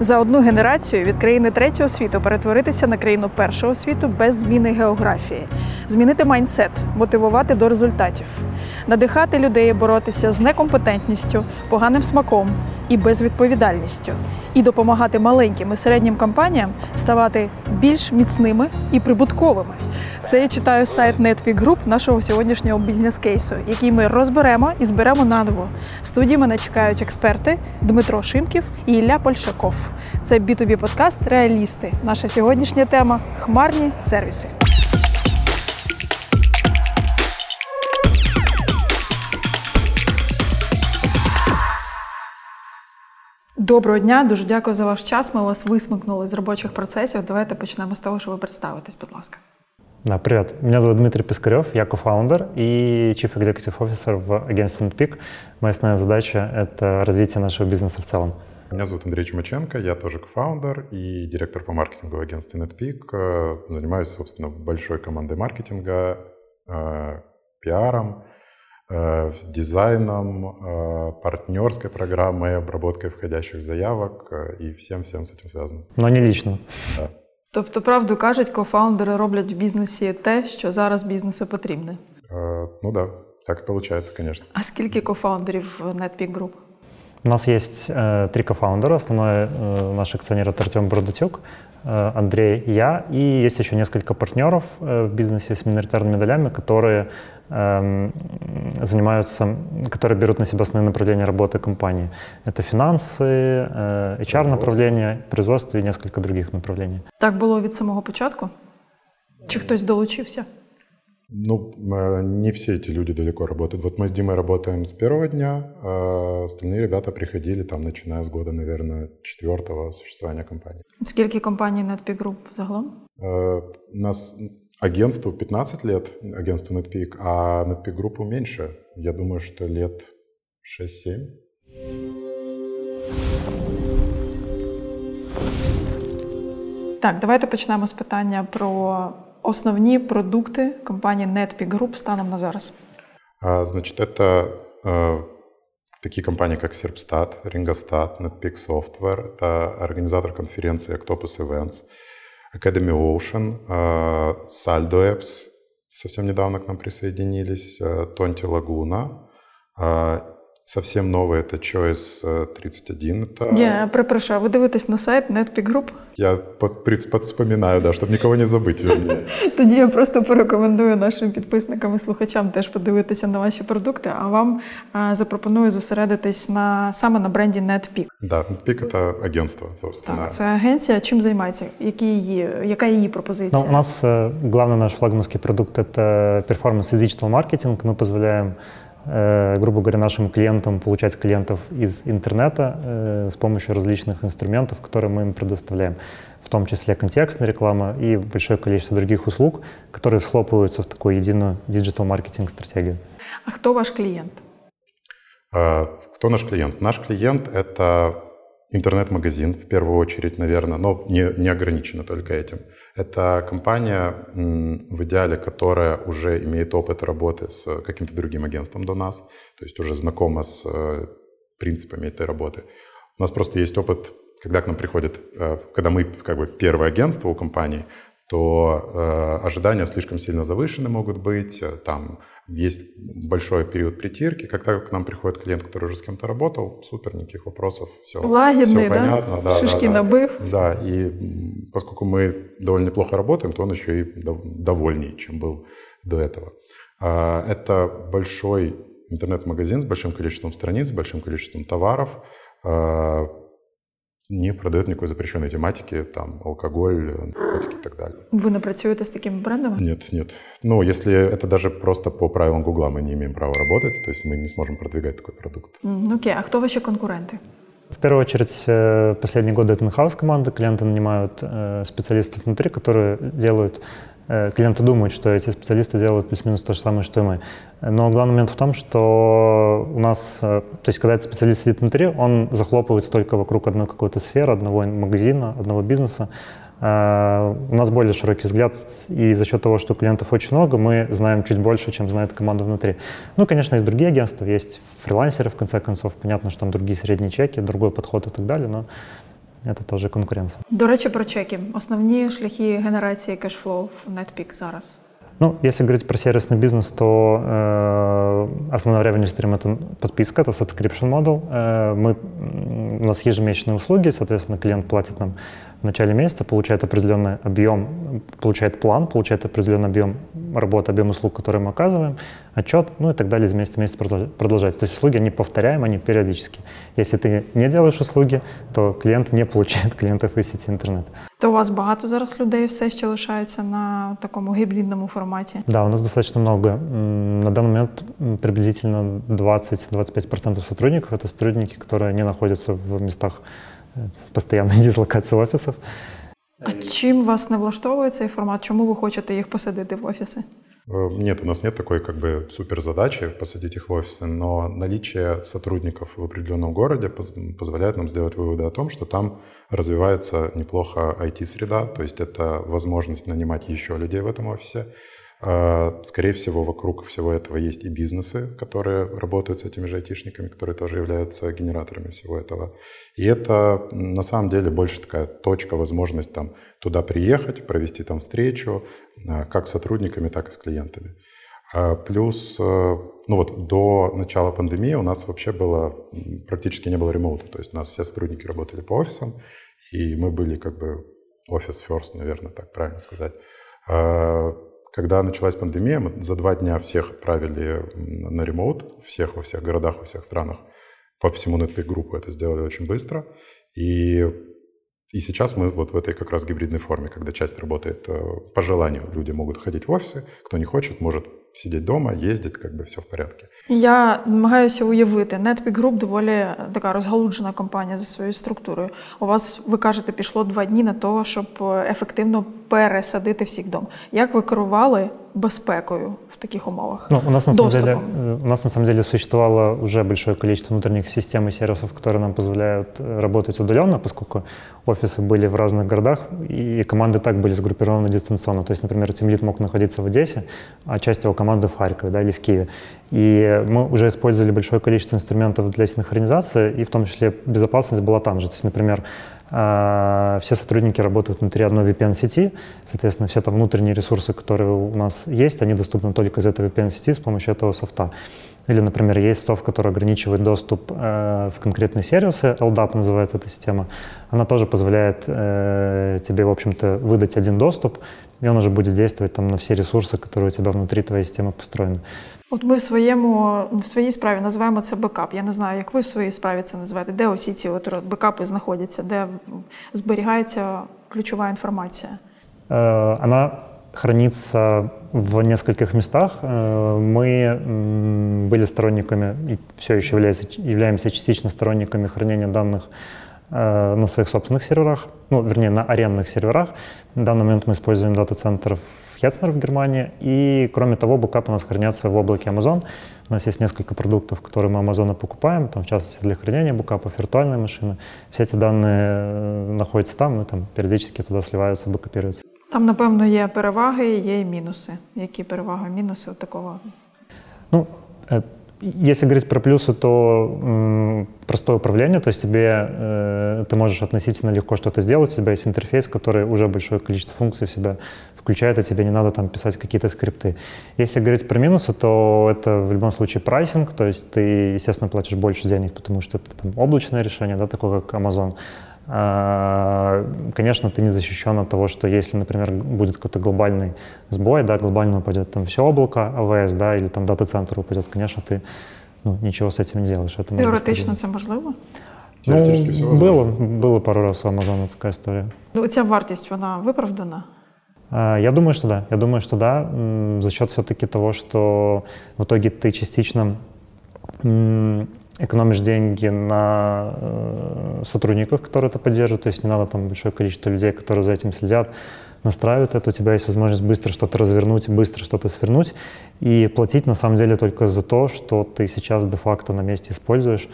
За одну генерацію від країни третього світу перетворитися на країну першого світу без зміни географії, змінити майндсет, мотивувати до результатів, надихати людей боротися з некомпетентністю, поганим смаком і безвідповідальністю, і допомагати маленьким і середнім компаніям ставати більш міцними і прибутковими. Це я читаю сайт Netpeak Group нашого сьогоднішнього бізнес-кейсу, який ми розберемо і зберемо наново. В студії мене чекають експерти Дмитро Шимків і Ілля Польшаков. Це B2B-подкаст «Реалісти». Наша сьогоднішня тема – хмарні сервіси. Доброго дня, дуже дякую за ваш час. Ми вас висмикнули з робочих процесів. Давайте почнемо з того, що ви представитесь, будь ласка. Да, привет. Меня зовут Дмитрий Пискарев, я кофаундер и Chief Executive Officer в агентстве Netpeak. Моя основная задача — это развитие нашего бизнеса в целом. Меня зовут Андрей Чомаченко, я тоже кофаундер и директор по маркетингу в агентстве Netpeak. Занимаюсь, собственно, большой командой маркетинга, пиаром, дизайном, партнерской программой, обработкой входящих заявок и всем-всем с этим связанным. Но не лично. Да. Тобто, правду кажуть, кофаундери роблять в бізнесі те, що зараз бізнесу потрібне? Ну да, так і виходить, звісно. А скільки кофаундерів в Netpeak Group? У нас є три кофаундера. Основной наш акционер — это Артем Будатюк, Андрей, я. И есть еще несколько партнеров в бизнесе с миноритарными долями, которые занимаются, которые берут на себя основные направления работы компании. Это финансы, HR-направления, производство и несколько других направлений. Так было від самого початку? Чи хтось долучився? Ну, не все эти люди далеко работают. Вот мы с Димой работаем с первого дня, а остальные ребята приходили там, начиная с года, наверное, четвертого существования компании. Сколько компаний Netpeak Group загалом? У нас агентству 15 лет, агентству Netpeak, а Netpeak Group меньше. Я думаю, что лет 6-7. Так, давайте почнемо з питання про основные продукты компании Netpeak Group станом на зараз? Значит, это такие компании, как Serpstat, Ringostat, Netpeak Software, это организатор конференции Octopus Events, Academy Ocean, SaldoApps, совсем недавно к нам присоединились, Тонти Лагуна, совсем новый — это Choice31. Я прошу, а вы дивитесь на сайт Netpeak Group? Я подспоминаю, да, щоб нікого не забити. Тоді я просто порекомендую нашим підписникам і слухачам теж подивитися на ваші продукти, а вам запропоную зосередитись саме на бренді Netpeak. Да, Netpeak — це агентство, собственно. Так, це агенція. Чим займається? Яка її пропозиція? Ну, у нас главний наш флагманський продукт — це перформанс і диджитал маркетинг. Ми дозволяємо, грубо говоря, нашим клиентам получать клиентов из интернета с помощью различных инструментов, которые мы им предоставляем, в том числе контекстная реклама и большое количество других услуг, которые схлопываются в такую единую диджитал-маркетинг-стратегию. А кто ваш клиент? Кто наш клиент? Наш клиент — это интернет-магазин, в первую очередь, наверное, но не ограничено только этим. Это компания, в идеале, которая уже имеет опыт работы с каким-то другим агентством до нас, то есть уже знакома с принципами этой работы. У нас просто есть опыт, когда к нам приходит, когда мы как бы первое агентство у компании, то ожидания слишком сильно завышены могут быть, там есть большой период притирки. Когда к нам приходит клиент, который уже с кем-то работал, супер, никаких вопросов, все, все понятно. Да? Шишки набыв. Да, и поскольку мы довольно неплохо работаем, то он еще и довольнее, чем был до этого. Это большой интернет-магазин с большим количеством страниц, с большим количеством товаров, не продает никакой запрещенной тематики, там, алкоголь, наркотики и так далее. Вы не працюете с такими брендами? Нет, нет. Ну, если это даже просто по правилам Гугла, мы не имеем права работать, то есть мы не сможем продвигать такой продукт. Окей, а кто ваши конкуренты? В первую очередь, последние годы это in-house команды, клиенты нанимают специалистов внутри, которые делают... Клиенты думают, что эти специалисты делают плюс-минус то же самое, что и мы. Но главный момент в том, что у нас, то есть когда этот специалист сидит внутри, он захлопывается только вокруг одной какой-то сферы, одного магазина, одного бизнеса. У нас более широкий взгляд, и за счет того, что клиентов очень много, мы знаем чуть больше, чем знает команда внутри. Ну, конечно, есть другие агентства, есть фрилансеры, в конце концов, понятно, что там другие средние чеки, другой подход и так далее, но Это тоже конкуренция. До речі, про чеки. Основні шляхи генерації кешфлоу в Netpeak зараз? Ну, если говорить про сервисный бизнес, то основной revenue stream — это подписка, это subscription model. У нас ежемесячные услуги, соответственно, клиент платит нам в начале месяца, получает определенный объем, получает план, получает определенный объем работы, объем услуг, которые мы оказываем, отчет, ну и так далее, из месяца в месяц продолжается. То есть услуги, они повторяемые, они периодически. Если ты не делаешь услуги, то клиент не получает клиентов из сети интернет. То у вас багато зараз людей все ще лишається на такому гібридному форматі? Да, у нас достаточно много. На данный момент приблизительно 20-25% сотрудников — это сотрудники, которые не находятся в местах постоянной дислокации офисов. А чем вас не влаштовує цей формат? Чому ви хочете їх посадити в офисы? Нет, у нас нет такой как бы суперзадачи посадить их в офисы, но наличие сотрудников в определенном городе позволяет нам сделать выводы о том, что там развивается неплохо IT-среда, то есть это возможность нанимать еще людей в этом офисе. Скорее всего, вокруг всего этого есть и бизнесы, которые работают с этими же айтишниками, которые тоже являются генераторами всего этого. И это, на самом деле, больше такая точка, возможность там туда приехать, провести там встречу, как с сотрудниками, так и с клиентами. Плюс, ну вот, до начала пандемии у нас вообще было, практически не было ремоута, то есть у нас все сотрудники работали по офисам, и мы были как бы office first, наверное, так правильно сказать. Когда началась пандемия, мы за 2 дня всех отправили на ремоут, всех во всех городах, во всех странах, по всему Netpeak Group это сделали очень быстро. И сейчас мы вот в этой как раз гибридной форме, когда часть работает по желанию. Люди могут ходить в офисы, кто не хочет, может сидеть дома, ездить, как бы все в порядке. Я намагаюся уявити. Netpeak Group доволі така розгалуджена компанія за своєю структурою. У вас, ви кажете, пішло 2 дні на то, щоб ефективно пересадити всіх дом. Як ви керували безпекою в таких умовах? Ну, у нас на самом деле существовало уже большое количество внутренних систем и сервисов, которые нам позволяют работать удаленно, поскольку офисы были в разных городах, и команды так были сгруппированы дистанционно. То есть, например, тимлид мог находиться в Одессе, а часть его команды в Харькове, да, или в Киеве. И мы уже использовали большое количество инструментов для синхронизации, и в том числе безопасность была там же. То есть, например, все сотрудники работают внутри одной VPN-сети, соответственно, все там внутренние ресурсы, которые у нас есть, они доступны только из этой VPN-сети с помощью этого софта. Или, например, есть софт, который ограничивает доступ в конкретные сервисы, LDAP называется эта система, она тоже позволяет тебе, в общем-то, выдать один доступ, и он уже будет действовать там на все ресурсы, которые у тебя внутри твоей системы построены. От ми в своїй справі називаємо це бекап. Я не знаю, як ви в своїй справі це називаєте. Де усі ці бекапи знаходяться, де зберігається ключова інформація? Вона хранится в нескольких местах. Мы были сторонниками, и все еще являемся частично сторонниками хранения данных на своих собственных серверах, ну, вернее, на арендных серверах. На данный момент мы используем дата-центр в Hetzner в Германии, и, кроме того, бэкап у нас хранятся в облаке Amazon. У нас есть несколько продуктов, которые мы Amazon покупаем, там, в частности, для хранения бэкапов, виртуальные машины. Все эти данные находятся там, и там периодически туда сливаются, бэкапируются. Там, напевно, є переваги, є і мінуси. Які переваги, мінуси от такого? Ну, если говорить про плюсы, то простое управление, то есть ты можешь относительно легко что-то сделать, у тебя есть интерфейс, который уже большое количество функций в себя включает, и тебе не надо там писать какие-то скрипты. Если говорить про минусы, то это в любом случае прайсинг, то есть ты, естественно, платишь больше денег, потому что это там облачное решение, да, такое как Amazon. Конечно, ты не защищен от того, что если, например, будет какой-то глобальный сбой, да, глобально упадет там все облако, АВС, да, или там дата-центр упадет, конечно, ты ничего с этим не делаешь. Это теоретично это возможно? Ну, было пару раз у Амазона такая история. Ну, у тебя вартість, она выправдана? Я думаю, что да. Я думаю, что да, за счет все-таки того, что в итоге ты частично экономишь деньги на сотрудников, которые это поддерживают, то есть не надо там большое количество людей, которые за этим следят, настраивают это, у тебя есть возможность быстро что-то развернуть, быстро что-то свернуть и платить на самом деле только за то, что ты сейчас де-факто на месте используешь.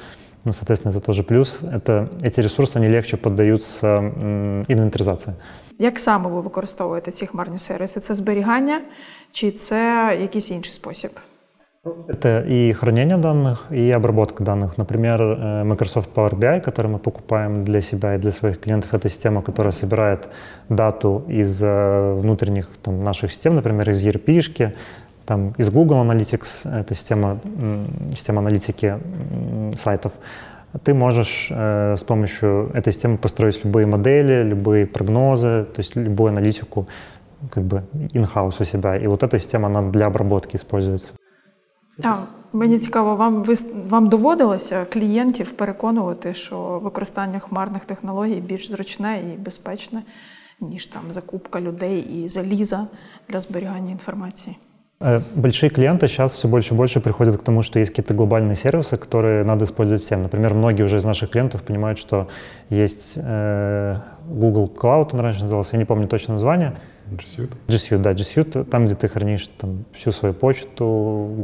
Ну, соответственно, это тоже плюс. Эти ресурсы, они легче поддаются інвентаризації. Як саме ви використовуєте ці хмарні сервіси? Це зберігання чи це якийсь інший спосіб? Это и хранение данных, и обработка данных. Например, Microsoft Power BI, который мы покупаем для себя и для своих клиентов, это система, которая собирает дату из внутренних там, наших систем, например, из ERP-шки, там, из Google Analytics, это система аналитики сайтов. Ты можешь с помощью этой системы построить любые модели, любые прогнозы, то есть любую аналитику как бы in-house у себя. И вот эта система, она для обработки используется. Мені цікаво, вам доводилося клієнтів переконувати, що використання хмарних технологій більш зручне і безпечне, ніж там закупка людей і заліза для зберігання інформації? Большие клиенты сейчас все больше и больше приходят к тому, что есть какие-то глобальные сервисы, которые надо использовать всем. Например, многие уже из наших клиентов понимают, что есть Google Cloud, он раньше назывался, я не помню точное название. G Suite, там, где ты хранишь там, всю свою почту,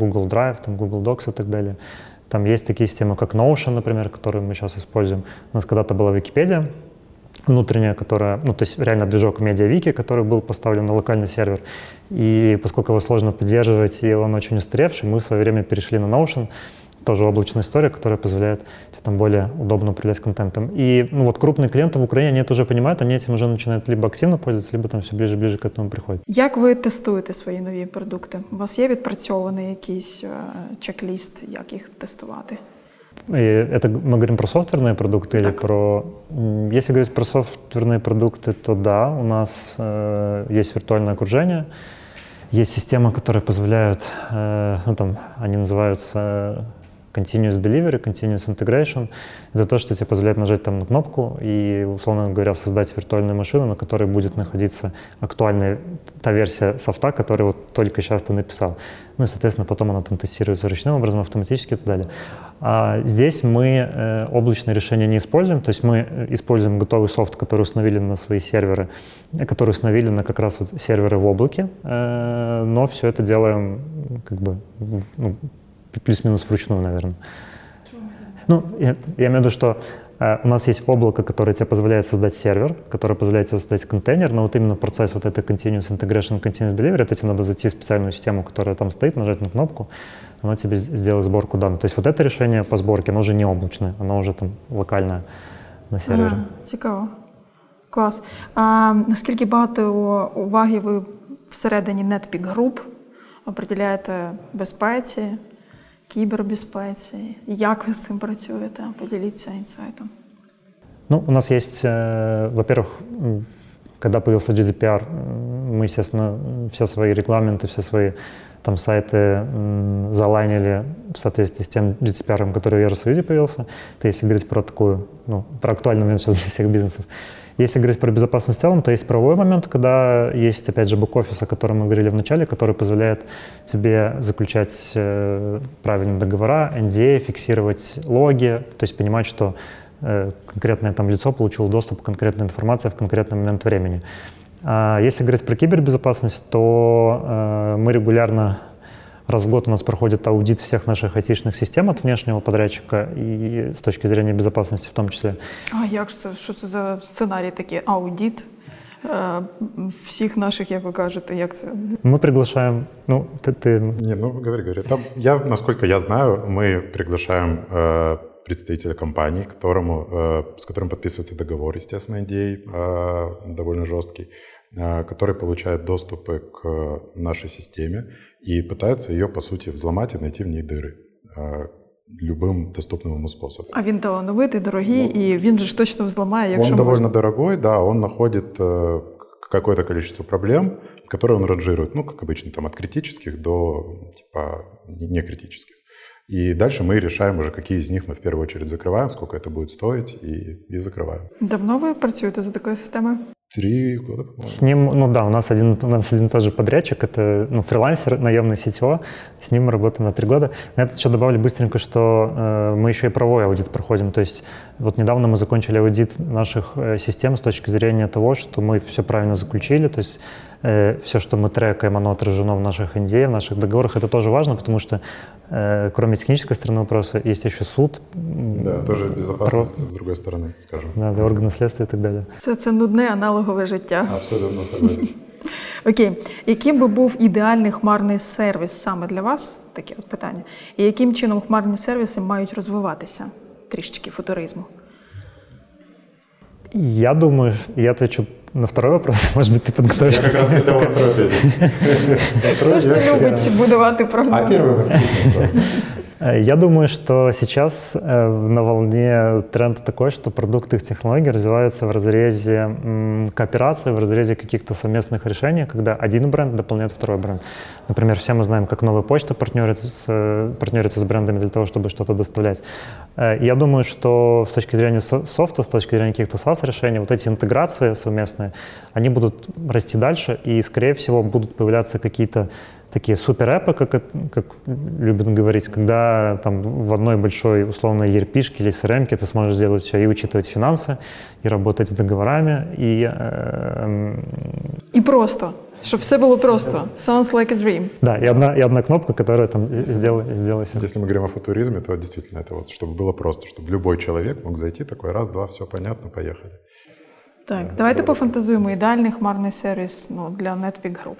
Google Drive, там, Google Docs и так далее. Там есть такие системы, как Notion, например, которую мы сейчас используем. У нас когда-то была Википедия внутренняя, которая, ну, то есть реально движок MediaWiki, который был поставлен на локальный сервер. И поскольку его сложно поддерживать, и он очень устаревший, мы в свое время перешли на Notion, тоже облачная история, которая позволяет тебе там более удобно управлять контентом. И ну, вот крупные клиенты в Украине, они это уже понимают, они этим уже начинают либо активно пользоваться, либо там все ближе к этому приходят. Як ви тестуєте свої нові продукти? У вас є відпрацьований якийсь чек-ліст, як їх тестувати? И это мы говорим про софтверные продукты так. Или про… Если говорить про софтверные продукты, то да, у нас есть виртуальное окружение, есть системы, которые позволяют, ну, там, они называются Continuous Delivery, Continuous Integration. Это то, что тебе позволяет нажать там на кнопку и, условно говоря, создать виртуальную машину, на которой будет находиться актуальная та версия софта, которую вот только сейчас ты написал. Ну и, соответственно, потом она там тестируется ручным образом, автоматически и так далее. А здесь мы облачное решение не используем, то есть мы используем готовый софт, который установили на свои серверы, который установили на как раз вот серверы в облаке, но все это делаем как бы… Ну, плюс-минус вручную, наверное. Ну, я имею в виду, что у нас есть облако, которое тебе позволяет создать сервер, которое позволяет тебе создать контейнер, но вот именно процесс вот этой Continuous Integration, Continuous Delivery, это тебе надо зайти в специальную систему, которая там стоит, нажать на кнопку, она тебе сделает сборку данных. То есть вот это решение по сборке, оно уже не облачное, оно уже там локальное на сервере. Цікаво. Клас. Наскільки багато уваги ви всередині Netpeak Group приділяєте безпеці, кибербезопасности. Як ви з цим працюєте? Поділіться інсайтом. Ну, у нас есть, во-первых, когда появился GDPR, мы, естественно, все свои регламенты, все свои там сайты залайнили в соответствии с тем GDPR, который в Евросоюзе появился. Это если говорить про такую, ну, про актуальный момент сейчас для всех бизнесов. Если говорить про безопасность в целом, то есть правовой момент, когда есть, опять же, бэк-офис, о котором мы говорили в начале, который позволяет тебе заключать правильные договора, NDA, фиксировать логи, то есть понимать, что конкретное там лицо получило доступ к конкретной информации в конкретный момент времени. А если говорить про кибербезопасность, то мы регулярно, раз в год у нас проходит аудит всех наших IT-шных систем от внешнего подрядчика и с точки зрения безопасности в том числе. А як це, що це за сценарій такий, аудит всіх наших, як ви кажете, як це? Ми приглашаємо, ну, ти... Ні, ну, говори. Там, насколько я знаю, ми приглашаємо представителя компании, с которым подписывается договор, естественно, NDA, довольно жесткий, который получает доступы к нашей системе и пытается ее, по сути, взломать и найти в ней дыры любым доступным ему способом. А він талановитий, дорогий, ну, и він же точно взломает, если он довольно дорогой, да, он находит какое-то количество проблем, которые он ранжирует, ну, как обычно, там, от критических до, типа, некритических. И дальше мы решаем уже, какие из них мы в первую очередь закрываем, сколько это будет стоить, и закрываем. Давно вы працюете за такой системой? 3 года, по-моему. С ним, ну да, у нас один и тот же подрядчик, это ну, фрилансер, наемный CTO, с ним мы работаем на 3 года. На это еще добавлю быстренько, что мы еще и правовой аудит проходим, то есть вот недавно мы закончили аудит наших систем с точки зрения того, что мы все правильно заключили, то есть все, что мы трекаем, оно отражено в наших NDA, в наших договорах, это тоже важно, потому что кроме технической стороны вопроса, есть еще суд. Да, тоже безопасность с другой стороны, скажем. Да, органы следствия и так далее. Це нудне аналогове життя. Абсолютно. Окей. Яким би був ідеальний хмарний сервіс саме для вас, таке от питання. І яким чином хмарні сервіси мають розвиватися? Трішечки футуризму. Я думаю, я отвечу на второй вопрос. Может быть, ты подготовишься. Я как раз хотел ответить. Кто ж не любит будувати прогноз? А первый вопрос. Я думаю, что сейчас на волне тренд такой, что продукты и технологии развиваются в разрезе кооперации, в разрезе каких-то совместных решений, когда один бренд дополняет второй бренд. Например, все мы знаем, как Новая почта партнерится с брендами для того, чтобы что-то доставлять. Я думаю, что с точки зрения софта, с точки зрения каких-то SaaS-решений, вот эти интеграции совместные, они будут расти дальше и, скорее всего, будут появляться какие-то такие супер-эпы, как любят говорить, когда там в одной большой условной ERP-шке или CRM-ке ты сможешь сделать все и учитывать финансы, и работать с договорами, и просто. Чтобы все было просто. Sounds like a dream. Да, и одна кнопка, которая там сделала все. Если мы говорим о футуризме, то действительно это вот, чтобы было просто, чтобы любой человек мог зайти, такой раз, два, все понятно, поехали. Так, давайте пофантазуем. Идеальный хмарный сервис для Netpeak Group.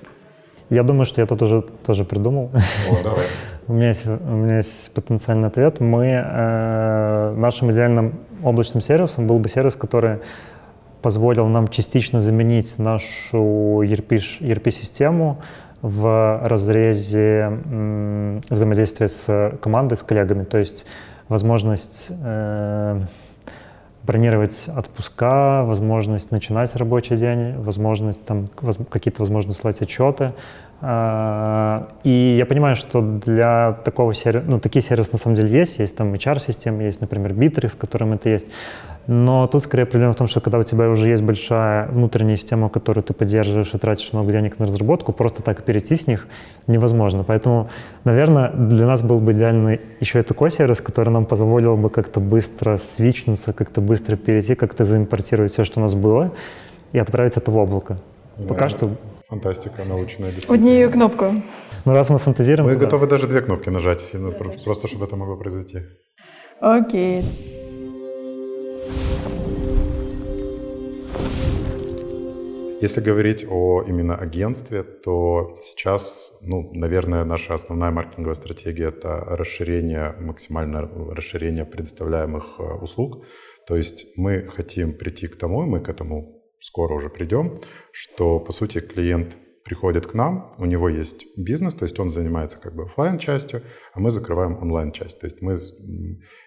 Я думаю, что я тут уже тоже придумал. О, давай. У меня есть потенциальный ответ. Нашим идеальным облачным сервисом был бы сервис, который позволил нам частично заменить нашу ERP-систему в разрезе взаимодействия с командой, с коллегами. То есть возможность бронировать отпуска, возможность начинать рабочий день, возможность там какие-то возможности слать отчеты. И я понимаю, что для такого сервиса, такие сервисы на самом деле есть там HR-системы, есть, например, Bittrex, с которым это есть. Но тут скорее проблема в том, что когда у тебя уже есть большая внутренняя система, которую ты поддерживаешь и тратишь много денег на разработку, просто так перейти с них невозможно. Поэтому, наверное, для нас был бы идеальный еще и такой сервис, который нам позволил бы как-то быстро свичнуться, как-то быстро перейти, как-то заимпортировать все, что у нас было, и отправить это в облако. Пока что... Фантастика научная. Однею кнопкою. Раз мы фантазируем... Мы готовы даже две кнопки нажать, просто чтобы это могло произойти. Окей. Если говорить именно о агентстве, то сейчас, наверное, наша основная маркетинговая стратегия – это максимальное расширение предоставляемых услуг. То есть мы хотим прийти к тому, мы к этому скоро уже придем, что, по сути, клиент приходит к нам, у него есть бизнес, то есть он занимается как бы офлайн-частью, а мы закрываем онлайн-часть. То есть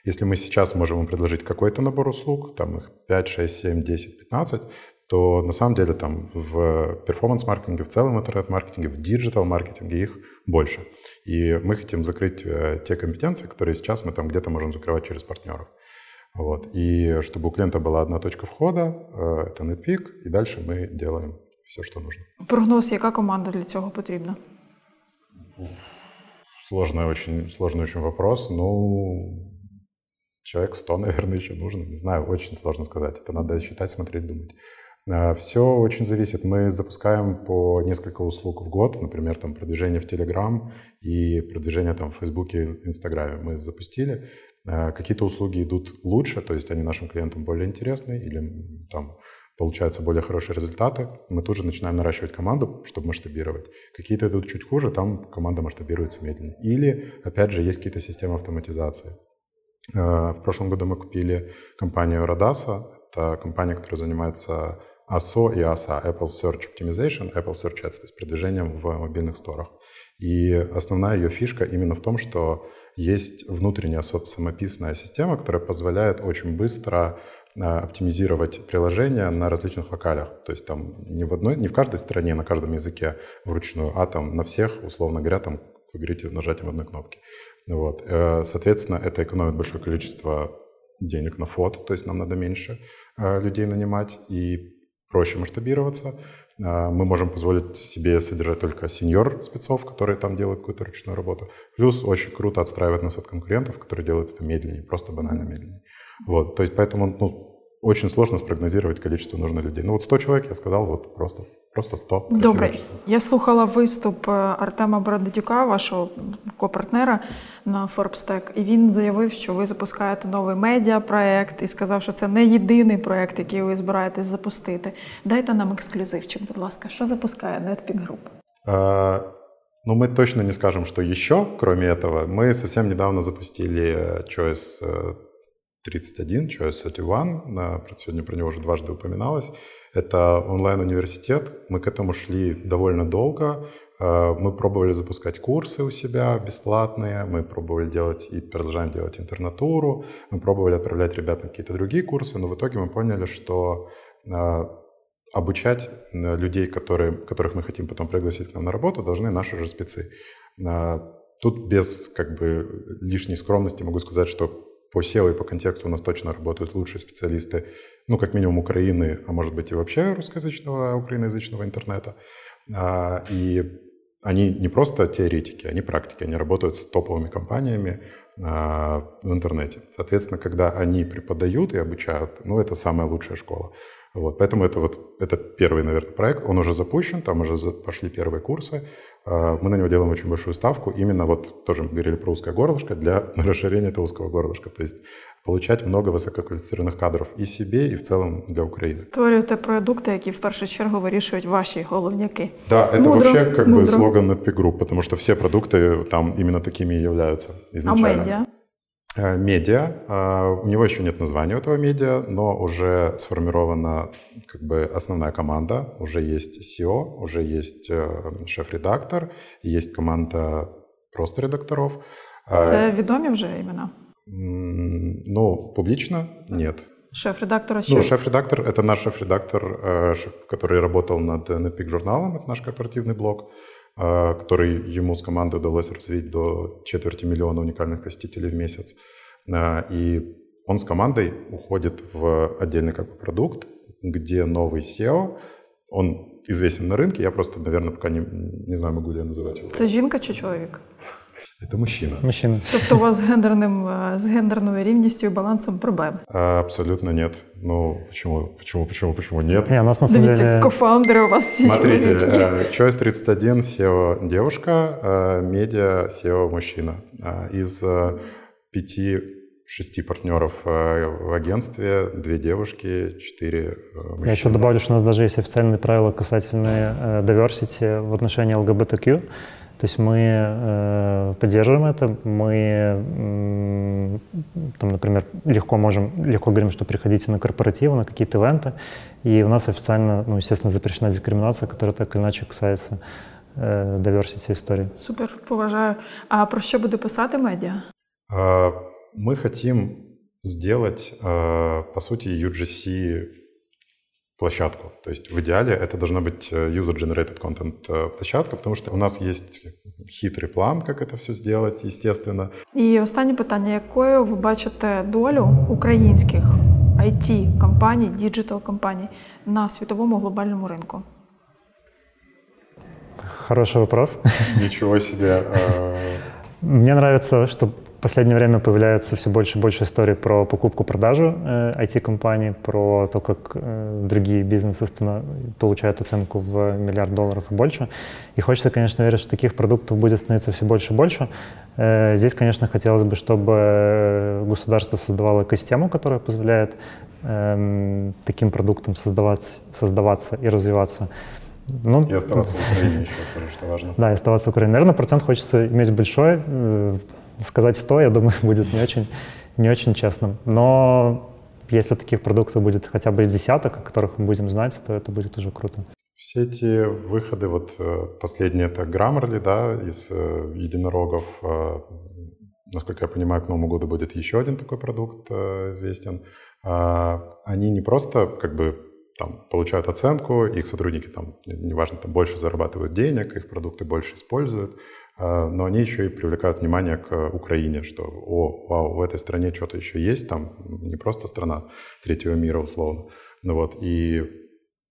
если мы сейчас можем им предложить какой-то набор услуг, там их 5, 6, 7, 10, 15, то на самом деле там в перформанс-маркетинге, в целом интернет-маркетинге, в диджитал-маркетинге их больше. И мы хотим закрыть те компетенции, которые сейчас мы там где-то можем закрывать через партнеров. Вот. И чтобы у клиента была одна точка входа, это Netpeak, и дальше мы делаем все, что нужно. Прогноз, яка команда для цього потрібна? Сложный очень вопрос. Человек 100, наверное, еще нужно. Не знаю, очень сложно сказать. Это надо считать, смотреть, думать. Все очень зависит. Мы запускаем по несколько услуг в год, например, там продвижение в Telegram и продвижение там в Фейсбуке, Инстаграме мы запустили. Какие-то услуги идут лучше, то есть они нашим клиентам более интересны или там получаются более хорошие результаты. Мы тут же начинаем наращивать команду, чтобы масштабировать. Какие-то идут чуть хуже, там команда масштабируется медленнее. Или, опять же, есть какие-то системы автоматизации. В прошлом году мы купили компанию Radasa. Это компания, которая занимается ASO и ASA, Apple Search Optimization, Apple Search Ads, то есть продвижением в мобильных сторах. И основная ее фишка именно в том, что есть внутренняя самописная система, которая позволяет очень быстро оптимизировать приложение на различных локалях. То есть там не в каждой стране, на каждом языке вручную, а там на всех, условно говоря, там, вы говорите, нажатием одной кнопки. Вот. Соответственно, это экономит большое количество денег на фото, то есть нам надо меньше людей нанимать и проще масштабироваться. Мы можем позволить себе содержать только сеньор-спецов, которые там делают какую-то ручную работу. Плюс очень круто отстраивать нас от конкурентов, которые делают это медленнее, просто банально медленнее. Вот. То есть поэтому очень сложно спрогнозировать количество нужных людей. 100 человек, я сказал, просто 100. Добре. Я слухала виступ Артема Будатюка, вашого копартнера на Serpstat, і він заявив, що ви запускаєте новий медіапроект, і сказав, що це не єдиний проект, який ви збираєтесь запустити. Дайте нам ексклюзивчик, будь ласка, що запускає Netpeak Group? Но мы точно не скажем, что еще, кроме этого. Мы совсем недавно запустили Choice31, Choice31. Сегодня про него уже дважды упоминалось. Это онлайн-университет. Мы к этому шли довольно долго. Мы пробовали запускать курсы у себя бесплатные, мы пробовали делать и продолжаем делать интернатуру, мы пробовали отправлять ребят на какие-то другие курсы, но в итоге мы поняли, что обучать людей, которых мы хотим потом пригласить к нам на работу, должны наши же спецы. Тут без лишней скромности могу сказать, что по SEO и по контексту у нас точно работают лучшие специалисты, ну как минимум Украины, а может быть и вообще русскоязычного, украиноязычного интернета. И они не просто теоретики, они практики, они работают с топовыми компаниями в интернете. Соответственно, когда они преподают и обучают, это самая лучшая школа. Вот, поэтому это первый, наверное, проект, он уже запущен, там уже пошли первые курсы, мы на него делаем очень большую ставку, именно тоже мы говорили про узкое горлышко, для расширения этого узкого горлышка, то есть получать много висококваліфіційних кадрів і собі, і в цілому для України. Створюєте продукти, які в першу чергу вирішують ваші головняки. Да, это мудро, вообще слоган Netpeak Group, потому что все продукты там именно такими и являются изначально. А медиа? Медиа. У него еще нет названия этого медиа, но уже сформирована основная команда. Уже есть SEO, уже есть шеф-редактор, есть команда просто редакторов. Це відомі вже імена? Публично нет. Шеф-редактор? Шеф-редактор — это наш шеф-редактор, который работал над Netpeak журналом, это наш корпоративный блог, который ему с командой удалось развить до 250 000 уникальных посетителей в месяц. И он с командой уходит в отдельный продукт, где новый SEO, он известен на рынке, я просто, наверное, пока не знаю, могу ли я называть его. Это жінка чи чоловік? Це мужчина. Тобто у вас з гендерною рівністю і балансом проблем? Абсолютно нет. Почему нет? Дивіться, кофаундери у вас всі чоловіки. Choice31 SEO девушка, медиа SEO мужчина. Из 5-6 партнеров в агентстве, 2 девушки, 4 мужчины. Я еще добавлю, что у нас даже есть официальные правила касательно diversity в отношении LGBTQ. То есть мы поддерживаем это, мы, например, легко говорим, что приходите на корпоративы, на какие-то ивенты, и у нас официально, естественно, запрещена дискриминация, которая так или иначе касается diversity истории. Супер, поважаю. А про что буду писать медиа? Мы хотим сделать, по сути, UGC площадку. То есть в идеале это должна быть user-generated content площадка, потому что у нас есть хитрый план, как это все сделать, естественно. І останнє питання. Якою ви бачите долю українських IT-компаній, діджитал-компаній на світовому глобальному ринку? Хороший вопрос. Ничего себе. Мне нравится, что в последнее время появляется все больше и больше историй про покупку-продажу IT-компаний, про то, как другие бизнесы получают оценку в $1 миллиард и больше. И хочется, конечно, верить, что таких продуктов будет становиться все больше и больше. Здесь, конечно, хотелось бы, чтобы государство создавало экосистему, которая позволяет таким продуктам создаваться и развиваться. И оставаться в Украине еще, тоже, что важно. Да, и оставаться в Украине. Наверное, процент хочется иметь большой. Сказать 100, я думаю, будет не очень честным. Но если таких продуктов будет хотя бы из десяток, о которых мы будем знать, то это будет уже круто. Все эти выходы, последний — это Grammarly, из единорогов. Насколько я понимаю, к Новому году будет еще один такой продукт известен. Они не просто получают оценку, их сотрудники больше зарабатывают денег, их продукты больше используют, но они еще и привлекают внимание к Украине, что вау, в этой стране что-то еще есть, там не просто страна третьего мира условно. И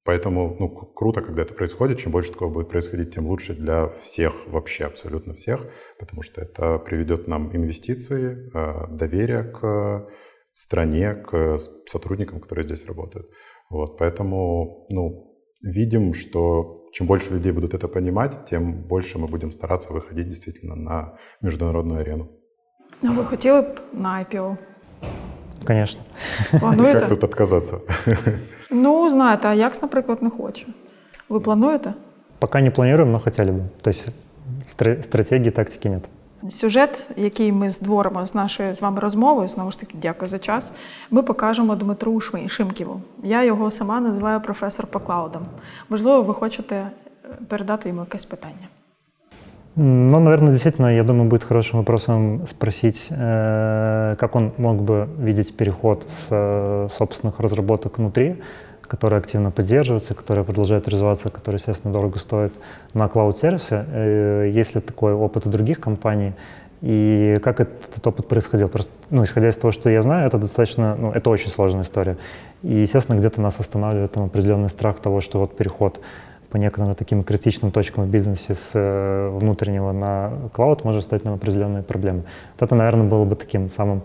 поэтому круто, когда это происходит, чем больше такого будет происходить, тем лучше для всех вообще, абсолютно всех, потому что это приведет нам инвестиции, доверие к стране, к сотрудникам, которые здесь работают. Поэтому, видим, что чем больше людей будут это понимать, тем больше мы будем стараться выходить действительно на международную арену. А вы хотели бы на IPO? Конечно. Плануєте? Как тут отказаться? Знаете, Аякс, например, не хочет. Вы плануете? Пока не планируем, но хотели бы. То есть Стратегії, тактики нет. Сюжет, який ми здворимо з нашої з вами розмовою, знову ж таки, дякую за час, ми покажемо Дмитру Шимківу. Я його сама називаю професор по клаудам. Можливо, ви хочете передати йому якесь питання? Ну, наверное, действительно, я думаю, будет хорошим вопросом спросить, как он мог бы видеть переход с собственных разработок внутри, которые активно поддерживаются, которые продолжают развиваться, которые, естественно, дорого стоят, на клауд-сервисы. Есть ли такой опыт у других компаний? И как этот опыт происходил? Просто, ну, исходя из того, что я знаю, это достаточно, ну, это очень сложная история. И, естественно, где-то нас останавливает там определенный страх того, что вот переход по некоторым таким критичным точкам в бизнесе с внутреннего на клауд может стать нам определенные проблемы. Вот это, наверное, было бы таким самым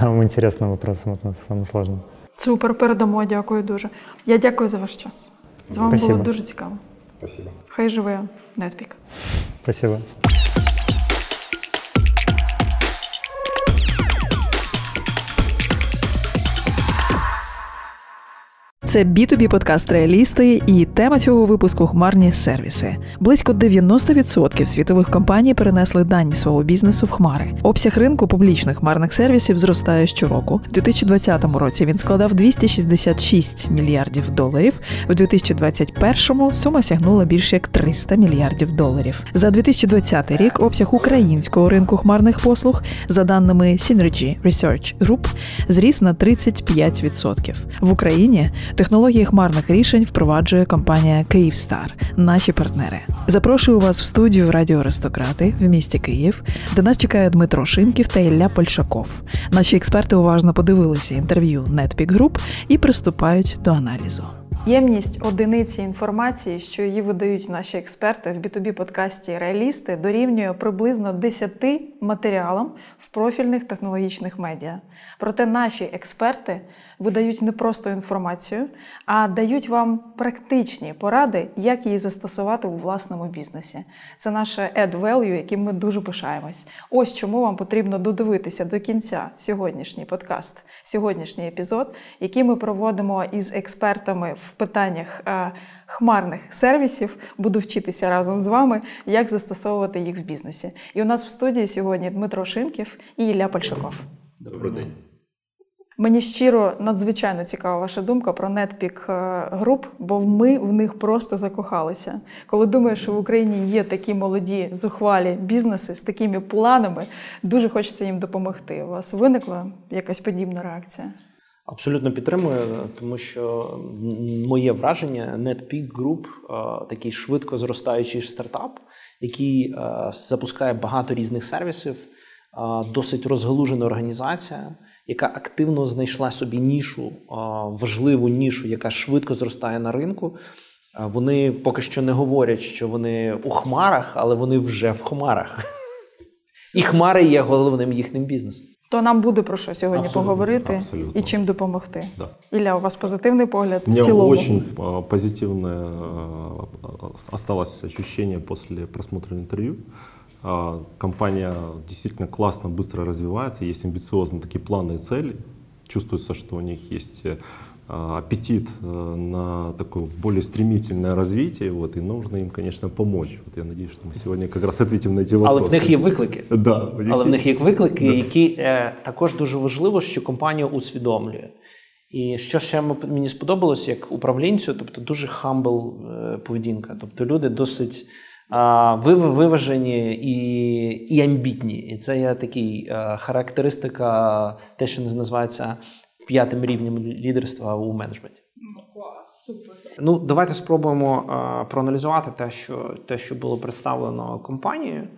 интересным вопросом от нас, самым сложным. Супер, передамо, дякую дуже. Я дякую за ваш час. З вами було дуже цікаво. Спасибо. Хай живе Netpeak. Спасибо. Це B2B-подкаст «Реалісти» і тема цього випуску – хмарні сервіси. Близько 90% світових компаній перенесли дані свого бізнесу в хмари. Обсяг ринку публічних хмарних сервісів зростає щороку. У 2020 році він складав $266 мільярдів, в 2021 сума сягнула більше як $300 мільярдів. За 2020 рік обсяг українського ринку хмарних послуг, за даними Synergy Research Group, зріс на 35%. В Україні технології хмарних рішень впроваджує компанія «Київстар», наші партнери. Запрошую вас в студію «Радіо Аристократи» в місті Київ, де нас чекає Дмитро Шимків та Ілля Польшаков. Наші експерти уважно подивилися інтерв'ю Netpeak Group і приступають до аналізу. Ємність одиниці інформації, що її видають наші експерти в B2B-подкасті «Реалісти», дорівнює приблизно 10 матеріалам в профільних технологічних медіа. Проте наші експерти видають не просто інформацію, а дають вам практичні поради, як її застосувати у власному бізнесі. Це наше add value, яким ми дуже пишаємось. Ось чому вам потрібно додивитися до кінця сьогоднішній подкаст, сьогоднішній епізод, який ми проводимо із експертами в питаннях хмарних сервісів. Буду вчитися разом з вами, як застосовувати їх в бізнесі. І у нас в студії сьогодні Дмитро Шимків і Ілля Польшаков. Добрий день. Мені щиро надзвичайно цікава ваша думка про Netpeak Group, бо ми в них просто закохалися. Коли думаєш, що в Україні є такі молоді, зухвалі бізнеси з такими планами, дуже хочеться їм допомогти. У вас виникла якась подібна реакція? Абсолютно підтримую, тому що моє враження, Netpeak Group – такий швидко зростаючий стартап, який запускає багато різних сервісів, досить розгалужена організація, яка активно знайшла собі нішу, важливу нішу, яка швидко зростає на ринку. Вони поки що не говорять, що вони у хмарах, але вони вже в хмарах. І хмари є головним їхнім бізнесом. То нам буде про що сьогодні поговорити і чим допомогти. Да. Ілля, у вас позитивний погляд в цілому? У мене дуже позитивне осталось ощущение після просмотру інтерв'ю. Компания действительно классно, быстро развивается, есть амбициозные такие планы и цели. Чувствуется, что у них есть аппетит на такое более стремительное развитие, вот, и нужно им, конечно, помочь. Вот, я надеюсь, что мы сегодня как раз ответим на эти вопросы. Але в них є виклики. Да, але в них є виклики, які також дуже важливо, що компанія усвідомлює. І що ще мені сподобалось, як управлінцю, тобто дуже хамбл поведінка, тобто люди досить виважені і амбітні. І це є такий характеристика, те, що називається 5 рівнем лідерства у менеджменті. Клас, супер. Ну, давайте спробуємо проаналізувати те, що було представлено компанією.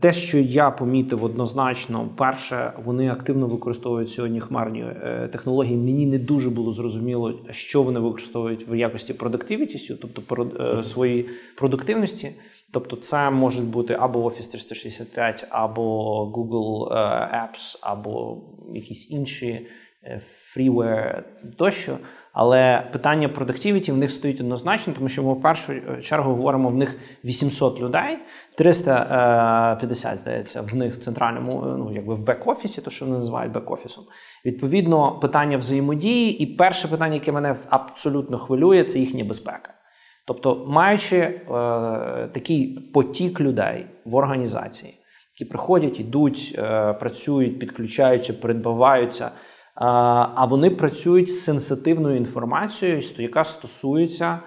Те, що я помітив однозначно, перше, вони активно використовують сьогодні хмарні технології. Мені не дуже було зрозуміло, що вони використовують в якості продуктивітісю, тобто своєї продуктивності. Тобто це можуть бути або Office 365, або Google Apps, або якісь інші фріуер тощо. Але питання продуктивіті в них стоїть однозначно, тому що ми в першу чергу говоримо, в них 800 людей, 350, здається, в них в центральному, ну, якби в бек-офісі, то, що вони називають бек-офісом. Відповідно, питання взаємодії, і перше питання, яке мене абсолютно хвилює, це їхня безпека. Тобто, маючи такий потік людей в організації, які приходять, йдуть, працюють, підключаються, придбаваються, а вони працюють з сенситивною інформацією, яка стосується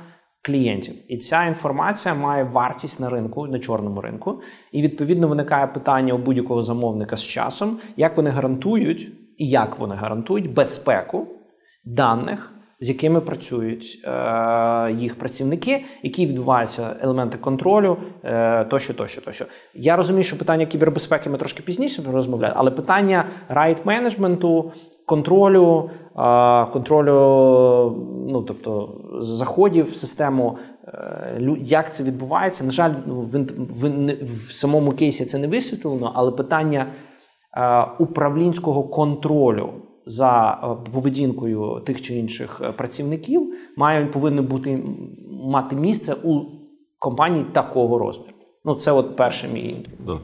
клієнтів. І ця інформація має вартість на ринку, на чорному ринку. І, відповідно, виникає питання у будь-якого замовника з часом, як вони гарантують, і як вони гарантують безпеку даних, з якими працюють їх працівники, які відбуваються елементи контролю, тощо. Я розумію, що питання кібербезпеки ми трошки пізніше розмовляємо, але питання райт-менеджменту, контролю, ну, тобто, заходів в систему, як це відбувається. На жаль, в самому кейсі це не висвітлено, але питання управлінського контролю за поведінкою тих чи інших працівників повинно мати місце у компанії такого розміру. Ну, це вот перший мій. Да,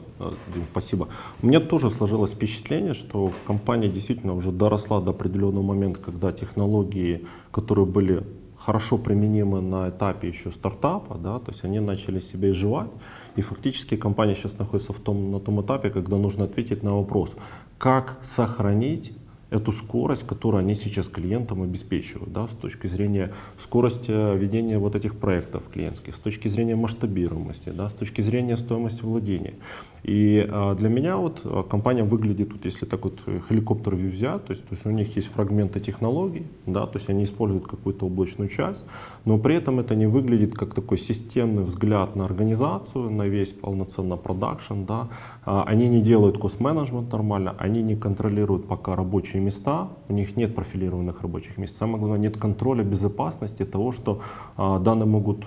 Дим, спасибо. У меня тоже сложилось впечатление, что компания действительно уже доросла до определенного момента, когда технологии, которые были хорошо применимы на этапе еще стартапа, да, то есть они начали себя изживать, и фактически компания сейчас находится на том этапе, когда нужно ответить на вопрос, как сохранить эту скорость, которую они сейчас клиентам обеспечивают, да, с точки зрения скорости ведения вот этих проектов клиентских, с точки зрения масштабируемости, да, с точки зрения стоимости владения. И для меня вот компания выглядит, вот, если так вот хеликоптер-вью взять, то есть у них есть фрагменты технологий, да, то есть они используют какую-то облачную часть, но при этом это не выглядит как такой системный взгляд на организацию, на весь полноценный продакшн, да. Они не делают кост-менеджмент нормально, они не контролируют пока рабочие места, у них нет профилированных рабочих мест, самое главное, нет контроля безопасности того, что данные могут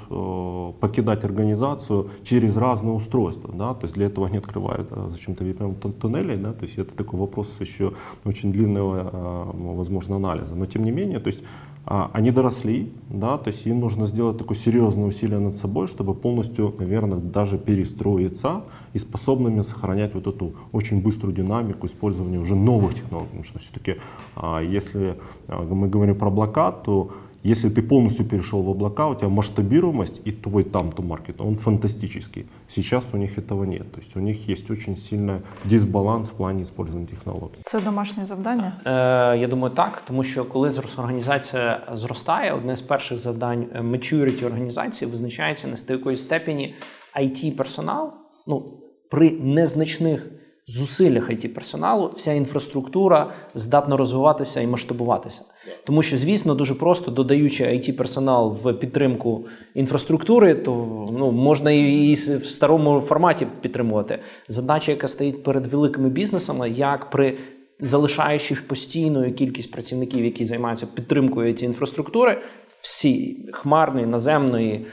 покидать организацию через разные устройства, да, то есть для этого нет открывают зачем-то VPN туннели, да, то есть это такой вопрос еще очень длинного, возможно, анализа, но тем не менее, то есть они доросли, да, то есть им нужно сделать такое серьезное усилие над собой, чтобы полностью, наверное, даже перестроиться и способными сохранять вот эту очень быструю динамику использования уже новых технологий, потому что все-таки, если мы говорим про облака, то если ты полностью перешел в облака, у тебя масштабируемость и твой time-to-market, он фантастический. Сейчас у них этого нет. То есть у них есть очень сильный дисбаланс в плане использования технологий. Це домашнє завдання? Я думаю, так. Тому що коли організація зростає, одне з перших завдань maturity організації визначається на якоїсь степені IT-персонал. Ну, при незначних зусиллях IT-персоналу вся інфраструктура здатна розвиватися і масштабуватися. Тому що, звісно, дуже просто, додаючи IT-персонал в підтримку інфраструктури, то можна і в старому форматі підтримувати. Задача, яка стоїть перед великими бізнесами, як при залишаючи постійну кількість працівників, які займаються підтримкою IT-інфраструктури, всі хмарної, наземної,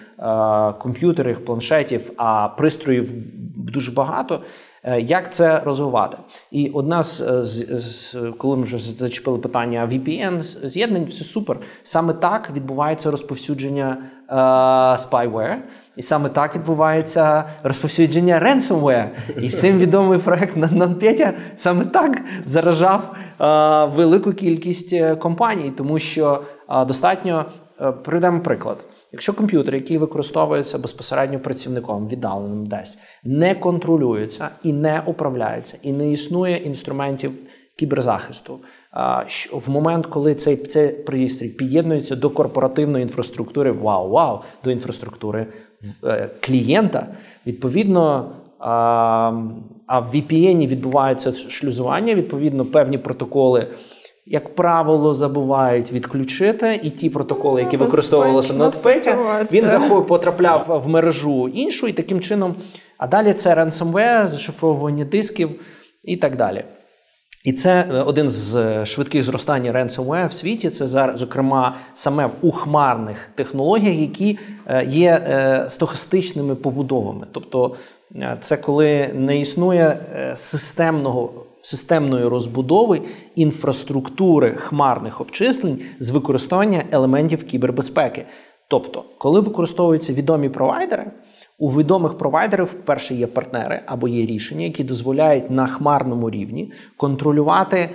комп'ютерів, планшетів, а пристроїв дуже багато, як це розвивати. І одна з коли ми вже зачепили питання VPN з'єднань, все супер. Саме так відбувається розповсюдження spyware, і саме так відбувається розповсюдження ransomware. І всім відомий проект NotPetya саме так заражав велику кількість компаній, тому що достатньо, приведемо приклад. Якщо комп'ютер, який використовується безпосередньо працівником, віддаленим десь, не контролюється і не управляється, і не існує інструментів кіберзахисту, в момент, коли цей пристрій під'єднується до корпоративної інфраструктури, до інфраструктури клієнта, відповідно, а в VPN відбувається шлюзування, відповідно, певні протоколи, як правило, забувають відключити, і ті протоколи, які використовувалися на NotPetya, він потрапляв в мережу іншу, і таким чином, а далі це ransomware, зашифровування дисків і так далі. І це один з швидких зростань ransomware в світі, це, зокрема, саме у хмарних технологіях, які є стохастичними побудовами. Тобто, це коли не існує системної розбудови інфраструктури хмарних обчислень з використання елементів кібербезпеки. Тобто, коли використовуються відомі провайдери, у відомих провайдерів, перше, є партнери або є рішення, які дозволяють на хмарному рівні контролювати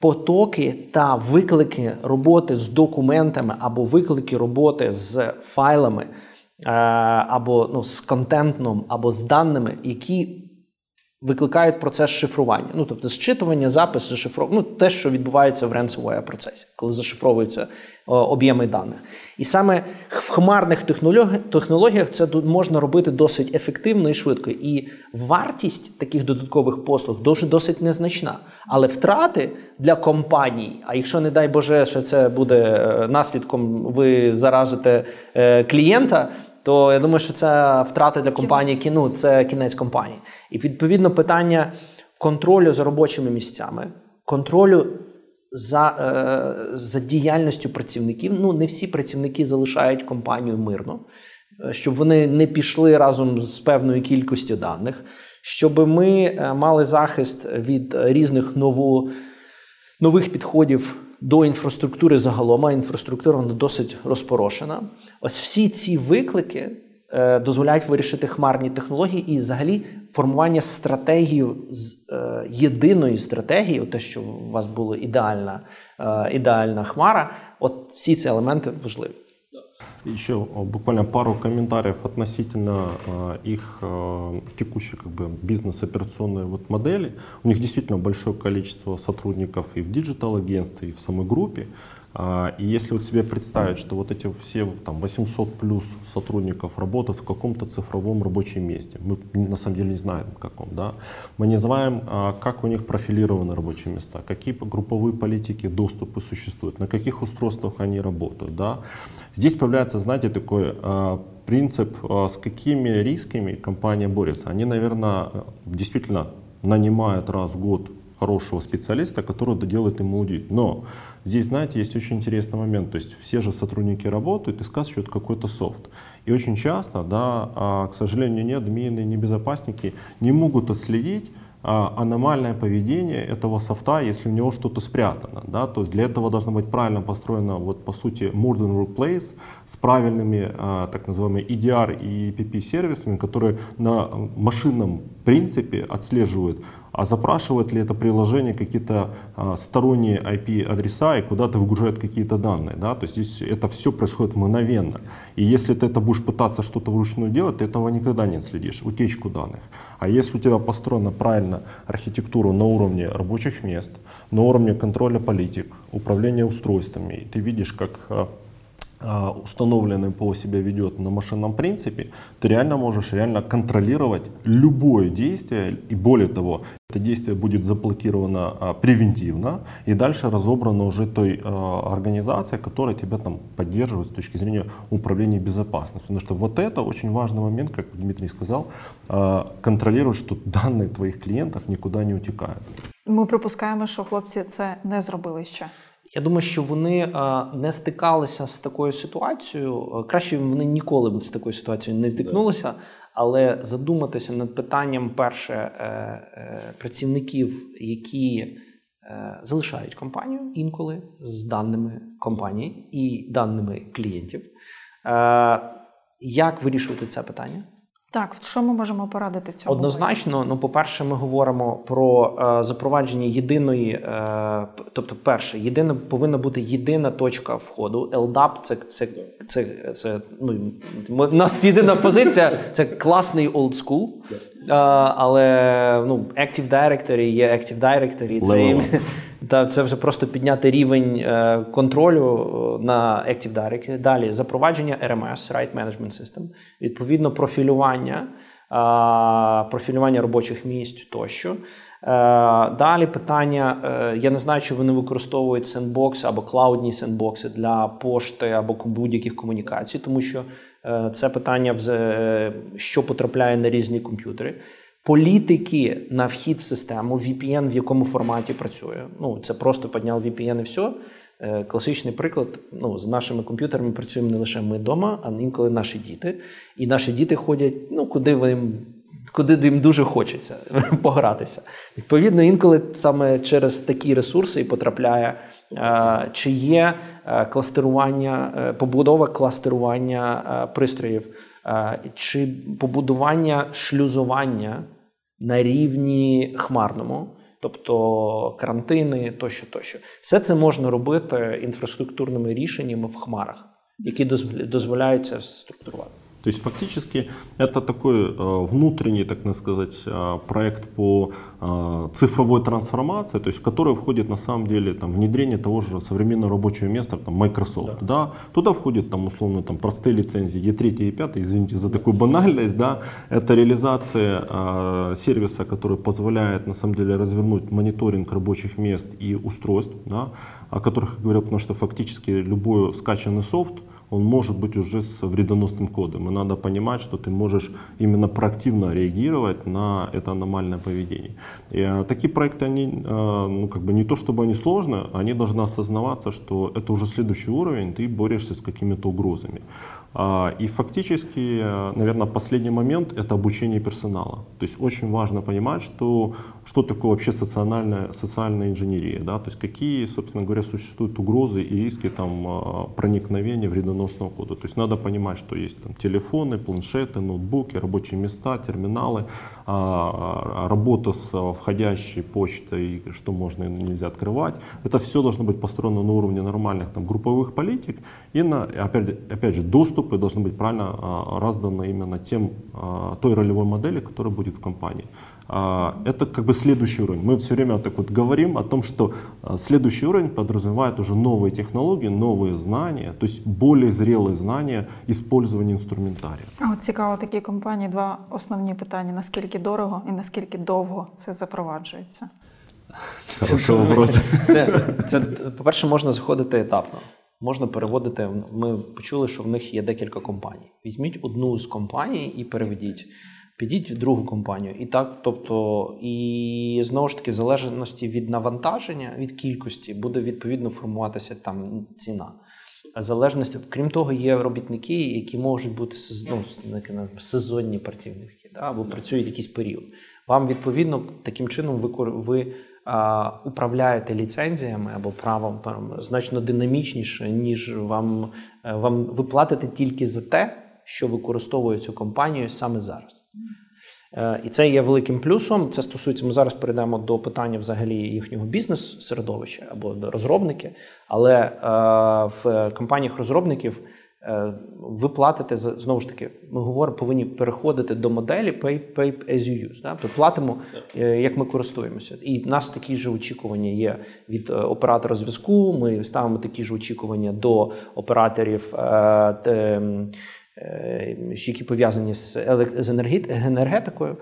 потоки та виклики роботи з документами або виклики роботи з файлами або з контентом, або з даними, які викликають процес шифрування. Тобто зчитування, запис, зашифровування, те, що відбувається в ransomware процесі, коли зашифровуються об'єми даних. І саме в хмарних технологіях це можна робити досить ефективно і швидко. І вартість таких додаткових послуг досить незначна. Але втрати для компаній, а якщо, не дай Боже, що це буде наслідком, ви заразите клієнта, то я думаю, що це втрати для компанії, це кінець компанії. І відповідно питання контролю за робочими місцями, контролю за діяльністю працівників. Не всі працівники залишають компанію мирно, щоб вони не пішли разом з певною кількістю даних, щоб ми мали захист від різних нових підходів до інфраструктури загалом, а інфраструктура вона досить розпорошена. Ось всі ці виклики дозволяють вирішити хмарні технології і взагалі формування стратегії, єдиної стратегії, те, що у вас була ідеальна хмара, всі ці елементи важливі. Еще буквально пару комментариев относительно их текущей бизнес-операционной модели. У них действительно большое количество сотрудников и в диджитал-агентстве, и в самой группе. И если себе представить, что эти все 800 плюс сотрудников работают в каком-то цифровом рабочем месте, мы на самом деле не знаем каком, да? Мы не знаем, как у них профилированы рабочие места, какие групповые политики доступа существуют, на каких устройствах они работают, да? Здесь появляется, такой принцип, с какими рисками компания борется. Они, наверное, действительно нанимают раз в год хорошего специалиста, который доделает им аудит. Но здесь, есть очень интересный момент. То есть все же сотрудники работают и скачивают какой-то софт. И очень часто, к сожалению, ни админы, ни безопасники не могут отследить аномальное поведение этого софта, если у него что-то спрятано. Да? То есть для этого должна быть правильно построена, по сути, modern workplace с правильными, так называемыми, EDR и EPP сервисами, которые на машинном принципе отслеживают, а запрашивает ли это приложение какие-то сторонние IP-адреса и куда-то выгружает какие-то данные. Да? То есть здесь это все происходит мгновенно. И если ты это будешь пытаться что-то вручную делать, ты этого никогда не отследишь, утечку данных. А если у тебя построена правильно архитектура на уровне рабочих мест, на уровне контроля политик, управления устройствами, и ты видишь, как установленный ПО себя ведет на машинном принципе, ты реально можешь контролировать любое действие, и более того, это действие будет заблокировано превентивно и дальше разобрано уже той организацией, которая тебя поддерживает с точки зрения управления безопасностью. Потому что это очень важный момент, как Дмитрий сказал, контролировать, что данные твоих клиентов никуда не утекают. Ми припускаємо, що хлопці це не зробили ще. Я думаю, що вони не стикалися з такою ситуацією. Краще вони ніколи з такою ситуацією не стикнулися, але задуматися над питанням, перше, працівників, які залишають компанію інколи з даними компанії і даними клієнтів. Як вирішувати це питання? Так, що ми можемо порадити цьому? Однозначно, по-перше, ми говоримо про запровадження єдиної, тобто перше, повинна бути єдина точка входу. LDAP – у нас єдина позиція, це класний old school, але Active Directory є Active Directory, це вже просто підняти рівень контролю на Active Directory. Далі, запровадження RMS, Right Management System, відповідно профілювання робочих місць тощо. Далі питання, я не знаю, чи вони використовують сендбокси або клаудні сендбокси для пошти або будь-яких комунікацій, тому що це питання, що потрапляє на різні комп'ютери. Політики на вхід в систему, VPN в якому форматі працює. Це просто підняв VPN і все. Класичний приклад, з нашими комп'ютерами працюємо не лише ми вдома, а інколи наші діти. І наші діти ходять, куди їм дуже хочеться погратися. Відповідно, інколи саме через такі ресурси і потрапляє, чи є побудова кластерування пристроїв, чи побудування шлюзування на рівні хмарному, тобто карантини тощо. Все це можна робити інфраструктурними рішеннями в хмарах, які дозволяють це структурувати. То есть фактически это такой внутренний, так сказать, проект по цифровой трансформации, то есть в который входит на самом деле там, внедрение того же современного рабочего места там, Microsoft. Да. Да? Туда входит там, условно там, простые лицензии E3 и E5, извините за такую банальность. Да? Это реализация сервиса, который позволяет на самом деле развернуть мониторинг рабочих мест и устройств, да? О которых я говорил, потому что фактически любой скачанный софт, он может быть уже с вредоносным кодом. И надо понимать, что ты можешь именно проактивно реагировать на это аномальное поведение. И такие проекты, они, ну, как бы не то чтобы они сложны, они должны осознаваться, что это уже следующий уровень, ты борешься с какими-то угрозами. И фактически, наверное, последний момент — это обучение персонала. То есть очень важно понимать, что такое вообще социальная инженерия, да? То есть какие, собственно говоря, существуют угрозы и риски там, проникновения вредоносного кода. То есть надо понимать, что есть там, телефоны, планшеты, ноутбуки, рабочие места, терминалы, работа с входящей почтой, что можно и нельзя открывать. Это все должно быть построено на уровне нормальных там, групповых политик и, на, опять же, доступ и должны быть правильно разданы именно той ролевой модели, которая будет в компании. Это как бы следующий уровень. Мы все время так вот говорим о том, что следующий уровень подразумевает уже новые технологии, новые знания, то есть более зрелые знания использования інструментарія. А от цікаво, такі компанії два основні питання: наскільки дорого і наскільки довго це запроваджується? Це по-перше, можна заходити етапно. Можна переводити, ми почули, що в них є декілька компаній. Візьміть одну з компаній і переведіть, підіть в другу компанію. І так, тобто, і знову ж таки, в залежності від навантаження, від кількості, буде відповідно формуватися там ціна. В залежності, крім того, є робітники, які можуть бути сезонні працівники, да, або працюють якийсь період. Вам, відповідно, таким чином ви управляєте ліцензіями або правом значно динамічніше, ніж вам ви платите тільки за те, що використовує цю компанію саме зараз. І це є великим плюсом. Це стосується, ми зараз перейдемо до питання взагалі їхнього бізнес-середовища або розробники, але в компаніях-розробників ви платите, знову ж таки, ми говоримо, повинні переходити до моделі pay as you use. Да? Тобто платимо, як ми користуємося. І в нас такі ж очікування є від оператора зв'язку, ми ставимо такі ж очікування до операторів, які пов'язані з енергетикою.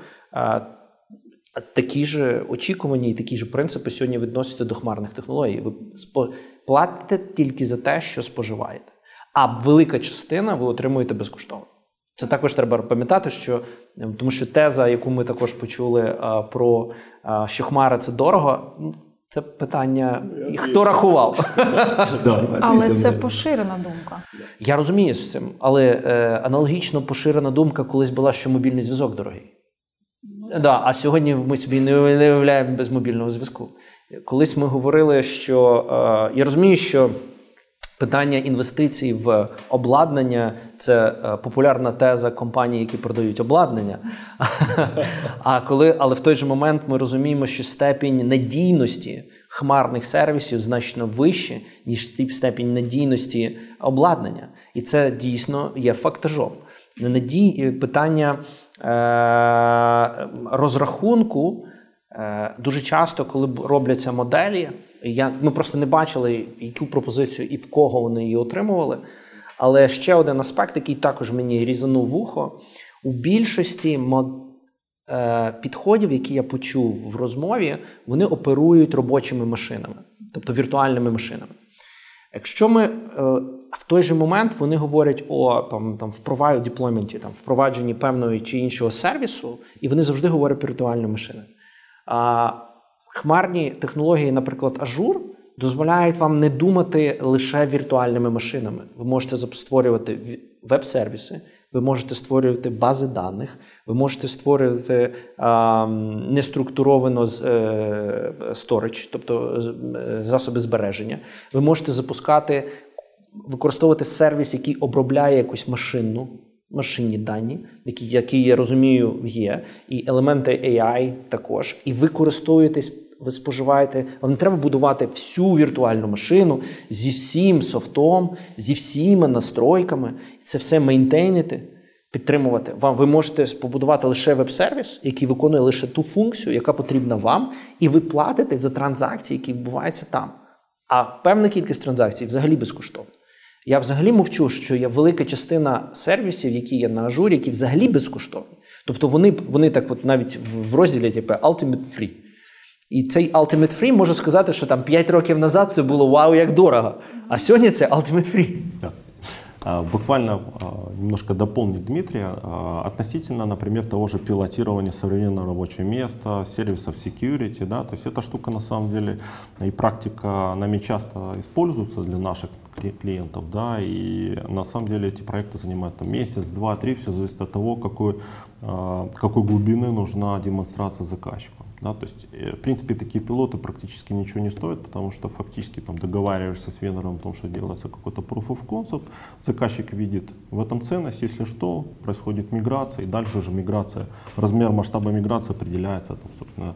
Такі ж очікування і такі ж принципи сьогодні відносяться до хмарних технологій. Ви платите тільки за те, що споживаєте. А велика частина ви отримуєте безкоштовно. Це також треба пам'ятати, що, тому що теза, яку ми також почули про що хмара – це дорого, це питання, хто рахував. Але це поширена думка. Я розумію з цим, але аналогічно поширена думка колись була, що мобільний зв'язок дорогий. Да, а сьогодні ми собі не уявляємо без мобільного зв'язку. Колись ми говорили, що я розумію, що питання інвестицій в обладнання – це популярна теза компаній, які продають обладнання. Але в той же момент ми розуміємо, що степінь надійності хмарних сервісів значно вища, ніж степінь надійності обладнання. І це дійсно є фактажом. Питання розрахунку дуже часто, коли робляться моделі, ми просто не бачили, яку пропозицію і в кого вони її отримували. Але ще один аспект, який також мені різанув вухо, у більшості підходів, які я почув в розмові, вони оперують робочими машинами, тобто віртуальними машинами. Якщо ми в той же момент вони говорять о deployment, впровадженні певної чи іншого сервісу, і вони завжди говорять про віртуальні машини. Хмарні технології, наприклад, Azure, дозволяють вам не думати лише віртуальними машинами. Ви можете створювати веб-сервіси, ви можете створювати бази даних, ви можете створювати неструктуровано storage, тобто засоби збереження. Ви можете використовувати сервіс, який обробляє якусь машинні дані, які, я розумію, є, і елементи AI також. І ви користуєтесь, ви споживаєте, вам не треба будувати всю віртуальну машину зі всім софтом, зі всіма настройками, це все мейнтейнити. підтримувати. Ви можете побудувати лише веб-сервіс, який виконує лише ту функцію, яка потрібна вам, і ви платите за транзакції, які відбуваються там. А певна кількість транзакцій взагалі безкоштовна. Я взагалі мовчу, що є велика частина сервісів, які є на Azure, які взагалі безкоштовні. Тобто вони так от навіть в розділі типу Ultimate Free. І цей Ultimate Free, можу сказати, що там 5 років назад це було вау, як дорого. А сьогодні це Ultimate Free. Да. Буквально немножко дополнить Дмитрия относительно, например, того же пилотирования современного рабочего места, сервисов security, да, то есть эта штука на самом деле и практика нами часто используется для наших клиентов, да, и на самом деле эти проекты занимают там, месяц, два, три, все зависит от того, какой глубины нужна демонстрация заказчику. Да, то есть, в принципе, такие пилоты практически ничего не стоят, потому что фактически там, договариваешься с вендором о том, что делается какой-то proof of concept, заказчик видит в этом ценность, если что, происходит миграция, и дальше же миграция, размер масштаба миграции определяется, там, собственно,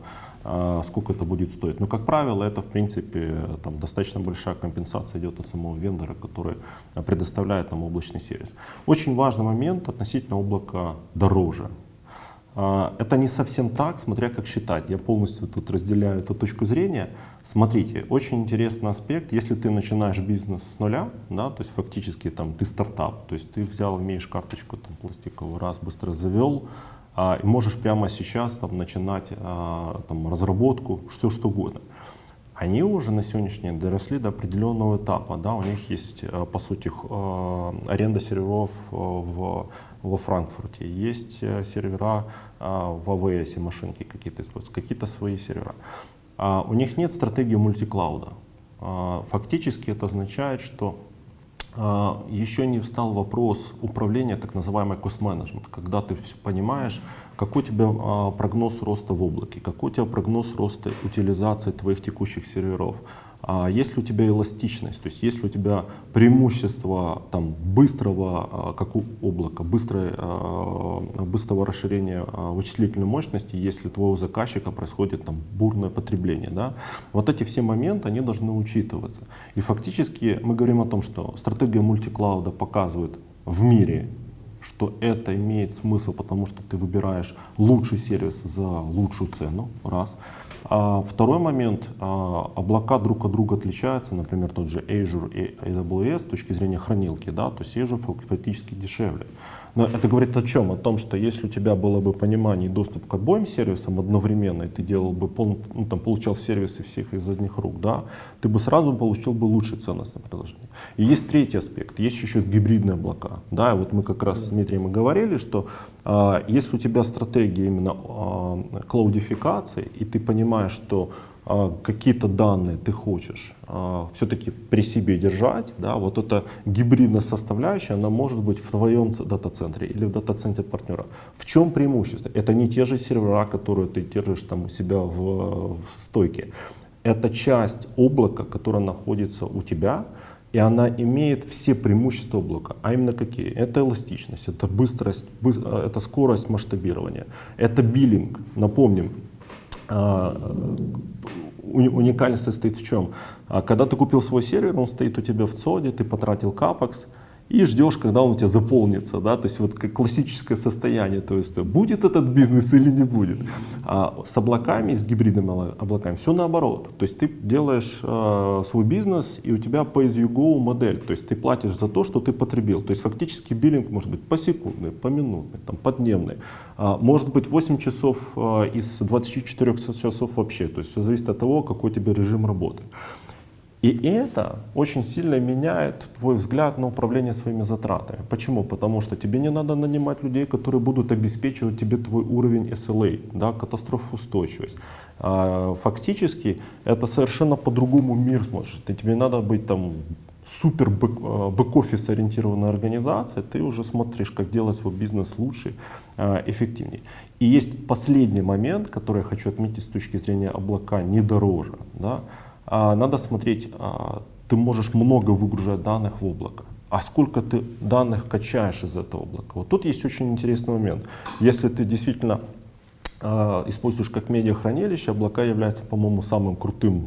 сколько это будет стоить. Но, как правило, это, в принципе, там, достаточно большая компенсация идет от самого вендора, который предоставляет нам облачный сервис. Очень важный момент относительно облака дороже. Это не совсем так, смотря как считать. Я полностью тут разделяю эту точку зрения. Смотрите, очень интересный аспект. Если ты начинаешь бизнес с нуля, да, то есть фактически там, ты стартап, то есть ты взял, имеешь карточку там, пластиковую, раз, быстро завел, и можешь прямо сейчас там, начинать там, разработку, все что угодно. Они уже на сегодняшний день доросли до определенного этапа. Да? У них есть, по сути, аренда серверов во Франкфурте, есть сервера в AWS, машинки какие-то используются, какие-то свои сервера. У них нет стратегии мультиклауда. Фактически это означает, что еще не встал вопрос управления, так называемый cost-management, когда ты все понимаешь, какой у тебя прогноз роста в облаке, какой у тебя прогноз роста утилизации твоих текущих серверов, есть ли у тебя эластичность, то есть есть ли у тебя преимущество там, быстрого, как у облака, быстрого расширения вычислительной мощности, если у твоего заказчика происходит там, бурное потребление. Да? Вот эти все моменты, они должны учитываться. И фактически мы говорим о том, что стратегия мультиклауда показывает в мире, что это имеет смысл, потому что ты выбираешь лучший сервис за лучшую цену, раз. А второй момент, облака друг от друга отличаются, например, тот же Azure и AWS с точки зрения хранилки, да, то есть Azure фактически дешевле. Но это говорит о чем? О том, что если у тебя было бы понимание и доступ к обоим сервисам одновременно, и ты делал бы получал сервисы всех из одних рук, да, ты бы сразу получил бы лучшее ценностное предложение. И есть третий аспект, есть еще гибридные облака, да, и вот мы как раз с Дмитрием и говорили, что если у тебя стратегия именно клаудификации, и ты понимаешь, что какие-то данные ты хочешь все-таки при себе держать, да, вот эта гибридная составляющая, она может быть в твоем дата-центре или в дата-центре партнера. В чем преимущество? Это не те же сервера, которые ты держишь там у себя в стойке. Это часть облака, которая находится у тебя, и она имеет все преимущества облака. А именно какие? Это эластичность, это быстрость, это скорость масштабирования, это биллинг. Напомним, уникальность состоит в чем? Когда ты купил свой сервер, он стоит у тебя в ЦОДе, ты потратил капекс и ждешь, когда он у тебя заполнится, да, то есть вот классическое состояние, то есть будет этот бизнес или не будет. А с облаками, с гибридными облаками все наоборот, то есть ты делаешь свой бизнес и у тебя pay-as-you-go модель, то есть ты платишь за то, что ты потребил, то есть фактически биллинг может быть посекундный, поминутный, там, подневный, может быть 8 часов из 24 часов вообще, то есть все зависит от того, какой у тебя режим работы. И это очень сильно меняет твой взгляд на управление своими затратами. Почему? Потому что тебе не надо нанимать людей, которые будут обеспечивать тебе твой уровень SLA, да, катастрофоустойчивость. Фактически это совершенно по-другому мир смотрит. Тебе надо быть там супер бэк-офис ориентированной организации, ты уже смотришь, как делать свой бизнес лучше, эффективнее. И есть последний момент, который я хочу отметить с точки зрения облака, не дороже. Да? Надо смотреть, ты можешь много выгружать данных в облако, а сколько ты данных качаешь из этого облака. Вот тут есть очень интересный момент. Если ты действительно используешь как медиахранилище, облака является, по-моему, самым крутым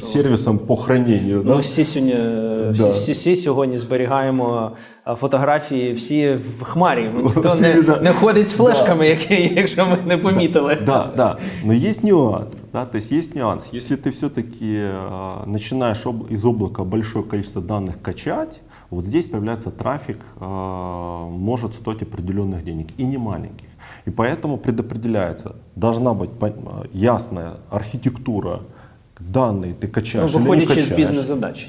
сервисом по хранению. Да? Ну, всі сьогодні зберігаємо фотографії, всі в хмарі. Ніхто не ходить з флешками, якщо ми не помітили. Да. Но есть нюанс. Да? То есть есть нюанс. Если ты все-таки начинаешь из облака большое количество данных качать, вот здесь появляется трафик, может стоить определенных денег, и не маленьких. И поэтому предопределяется, должна быть ясная архитектура, данные ты качаешь или не качаешь. Выходишь из бизнес-задач.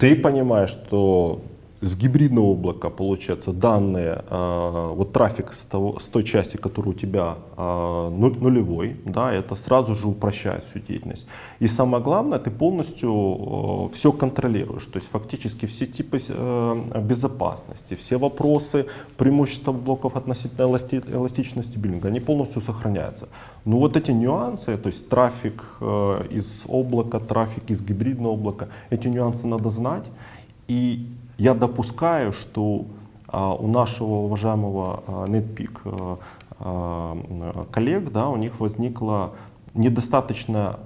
Ты понимаешь, что с гибридного облака, получается, данные, вот трафик с той части, которая у тебя нулевой, да, это сразу же упрощает всю деятельность. И самое главное, ты полностью все контролируешь, то есть фактически все типы безопасности, все вопросы, преимущества блоков относительно эластичности биллинга, они полностью сохраняются. Но вот эти нюансы, то есть трафик из облака, трафик из гибридного облака, эти нюансы надо знать. И я допускаю, что у нашего уважаемого Netpeak коллег, да, у них возникло недостаточно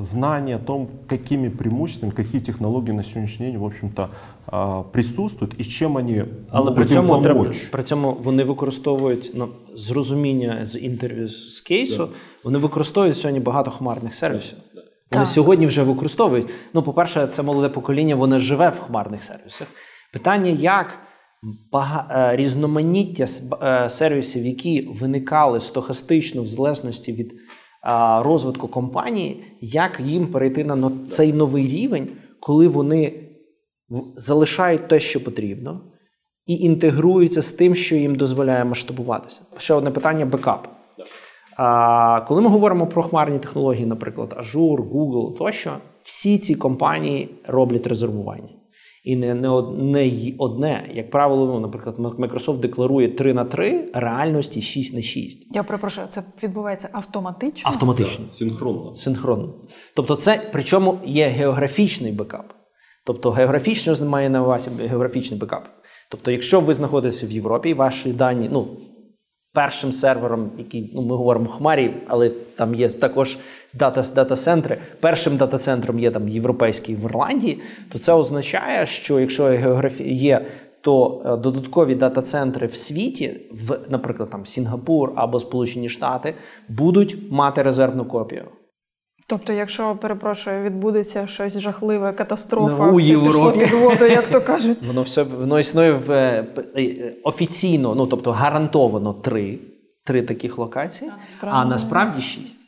знания о том, какими преимуществами, какие технологии на сьогоднішній день, в общем-то, присутствують і чим вони можуть допомогти. При цьому вони використовують, ну, з розуміння, з інтерв'ю, з кейсу, да, вони використовують сьогодні багато хмарних сервісів. Вони сьогодні вже використовують. Ну, по-перше, це молоде покоління, воно живе в хмарних сервісах. Питання, як різноманіття сервісів, які виникали стохастично в залежності від розвитку компанії, як їм перейти на цей новий рівень, коли вони залишають те, що потрібно, і інтегруються з тим, що їм дозволяє масштабуватися. Ще одне питання – бекап. Коли ми говоримо про хмарні технології, наприклад, Azure, Google тощо, всі ці компанії роблять резервування. І не одне. Як правило, ну, наприклад, Microsoft декларує 3/3, а реальності 6/6. Я перепрошую, це відбувається автоматично? Автоматично. Да, синхронно. Тобто це, причому, є географічний бекап. Тобто географічно має на увазі географічний бекап. Тобто якщо ви знаходитеся в Європі, і ваші дані, ну, першим сервером, який, ну, ми говоримо хмарі, але там є також дата-центри, першим дата-центром є там європейський в Ірландії, то це означає, що якщо географія є, то додаткові дата-центри в світі, в, наприклад, там Сінгапур або Сполучені Штати, будуть мати резервну копію. Тобто, якщо, перепрошую, відбудеться щось жахливе, катастрофа, у Європі пішло під воду, як то кажуть. Воно все, воно існує офіційно, ну, тобто гарантовано три таких локації, а насправді 6.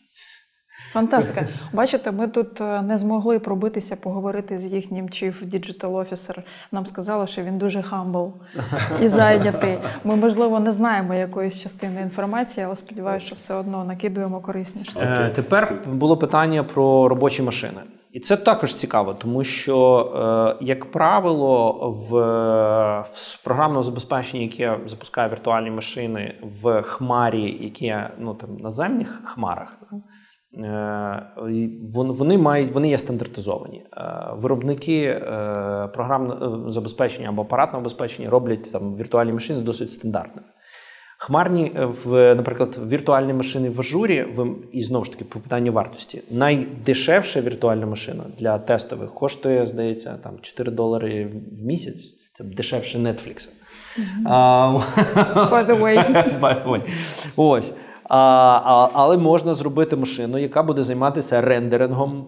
Фантастика. Бачите, ми тут не змогли пробитися, поговорити з їхнім chief digital officer. Нам сказали, що він дуже humble і зайнятий. Ми, можливо, не знаємо якоїсь частини інформації, але сподіваюся, що все одно накидуємо корисні штуки. Тепер було питання про робочі машини. І це також цікаво, тому що, як правило, в програмному забезпеченні, яке запускає віртуальні машини в хмарі, яке, ну, там, наземних хмарах, вони є стандартизовані. Виробники програмного забезпечення або апаратного забезпечення роблять там віртуальні машини досить стандартними. Хмарні, наприклад, віртуальні машини в Ажурі, і знову ж таки по питанню вартості, найдешевша віртуальна машина для тестових коштує, здається, там $4 в місяць. Це дешевше Netflix. By the way. Ось. Але можна зробити машину, яка буде займатися рендерингом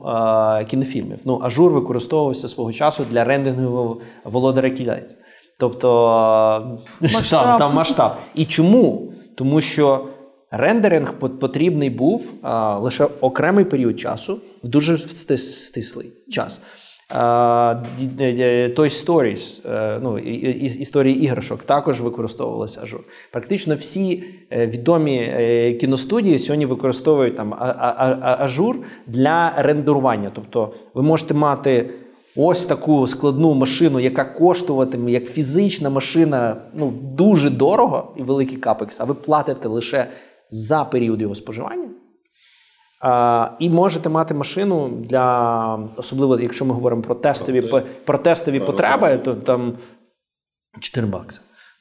кінофільмів. Ну, Ажур використовувався свого часу для рендерингу Володаря Кілець. Тобто там масштаб. І чому? Тому що рендеринг потрібний був лише окремий період часу, дуже стислий час. Той Stories, ну, історії іграшок також використовувалися Azure. Практично всі відомі кіностудії сьогодні використовують там Azure для рендерування. Тобто ви можете мати ось таку складну машину, яка коштуватиме як фізична машина, ну, дуже дорого і великий CapEx, а ви платите лише за період його споживання. І можете мати машину для, особливо якщо ми говоримо про тестові потреби, то там $4.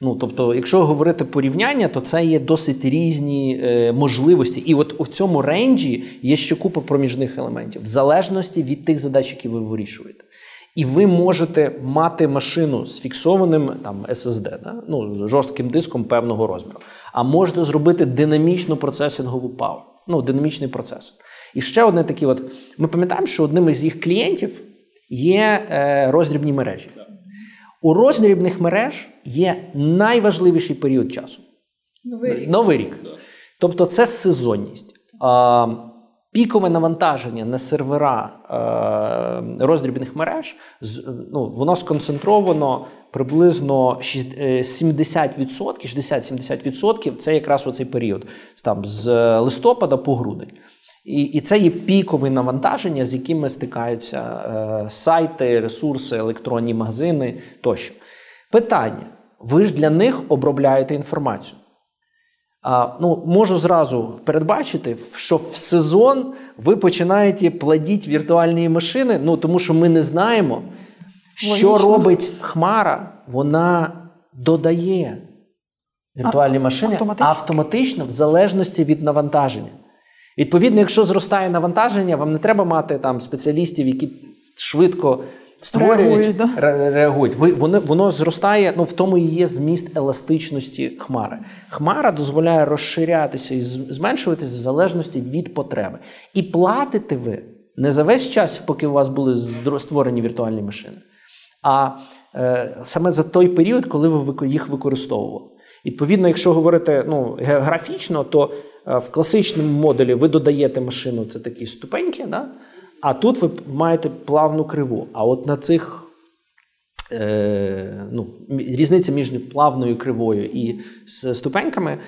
Ну, тобто, якщо говорити порівняння, то це є досить різні можливості. І от у цьому рейнджі є ще купа проміжних елементів, в залежності від тих задач, які ви вирішуєте. І ви можете мати машину з фіксованим там, SSD, да? Ну, жорстким диском певного розміру. А можете зробити динамічну процесингову power, ну, динамічний процесор. І ще одне таке, от, ми пам'ятаємо, що одним із їх клієнтів є роздрібні мережі. У роздрібних мереж є найважливіший період часу. Новий рік. Да. Тобто це сезонність. Пікове навантаження на сервера роздрібних мереж, ну, воно сконцентровано приблизно 60-70% це якраз у цей період, там, з листопада по грудень. І це є пікове навантаження, з якими стикаються сайти, ресурси, електронні магазини тощо. Питання. Ви ж для них обробляєте інформацію. Ну, можу зразу передбачити, що в сезон ви починаєте плодити віртуальні машини, ну, тому що ми не знаємо, що робить Хмара. Вона додає віртуальні машини автоматично в залежності від навантаження. Відповідно, якщо зростає навантаження, вам не треба мати там спеціалістів, які швидко створюють, реагують. Воно зростає, ну в тому і є зміст еластичності Хмари. Хмара дозволяє розширятися і зменшуватися в залежності від потреби. І платите ви не за весь час, поки у вас були створені віртуальні машини, а саме за той період, коли ви їх використовували. Відповідно, якщо говорити ну, географічно, то в класичному моделі ви додаєте машину, це такі ступеньки, да? А тут ви маєте плавну криву. А от на цих ну, різниця між плавною кривою і ступеньками,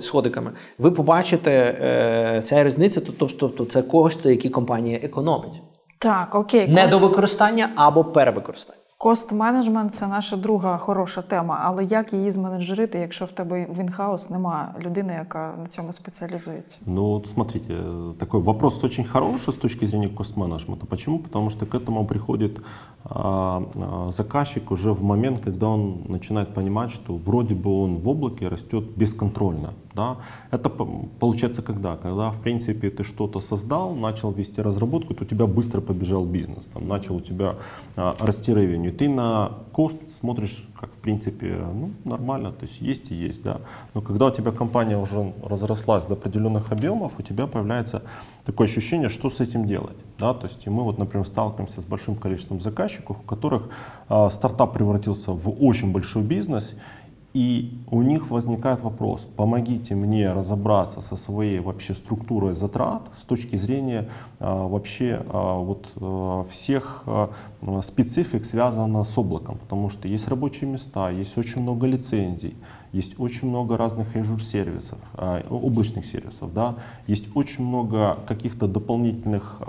сходиками, ви побачите ця різниця, тобто це кошти, які компанія економить. Так, окей. Недовикористання або перевикористання. Кост-менеджмент – це наша друга хороша тема, але як її зменеджерити, якщо в тебе в інхаус немає людини, яка на цьому спеціалізується? Ну, смотрите, такой вопрос очень хороший с точки зрения кост-менеджмента. Почему? Потому что к этому приходит заказчик уже в момент, когда он начинает понимать, что вроде бы он в облаке растет бесконтрольно. Да? Это получается когда? Когда, в принципе, ты что-то создал, начал вести разработку, то у тебя быстро побежал бизнес, там, начал у тебя расти ревеню. Ты на кост смотришь, как, в принципе, ну, нормально, то есть и есть, да. Но когда у тебя компания уже разрослась до определенных объемов, у тебя появляется такое ощущение, что с этим делать. Да? То есть и мы, вот, например, сталкиваемся с большим количеством заказчиков, у которых стартап превратился в очень большой бизнес. И у них возникает вопрос, помогите мне разобраться со своей вообще структурой затрат с точки зрения вообще всех специфик, связанных с облаком. Потому что есть рабочие места, есть очень много лицензий, есть очень много разных Azure сервисов, облачных сервисов, да? Есть очень много каких-то дополнительных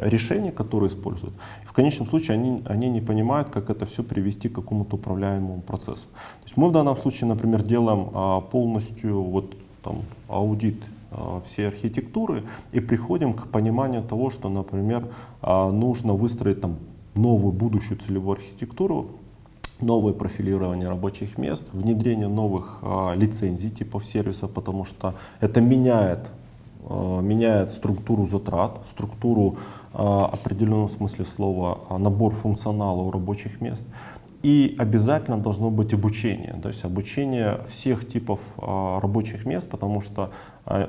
решений, которые используют. В конечном случае они не понимают, как это все привести к какому-то управляемому процессу. То есть мы в данном случае, например, делаем полностью аудит всей архитектуры и приходим к пониманию того, что, например, нужно выстроить новую будущую целевую архитектуру, новое профилирование рабочих мест, внедрение новых лицензий типов сервиса, потому что это меняет структуру затрат, структуру в определенном смысле слова, набор функционала у рабочих мест. И обязательно должно быть обучение, то есть обучение всех типов рабочих мест, потому что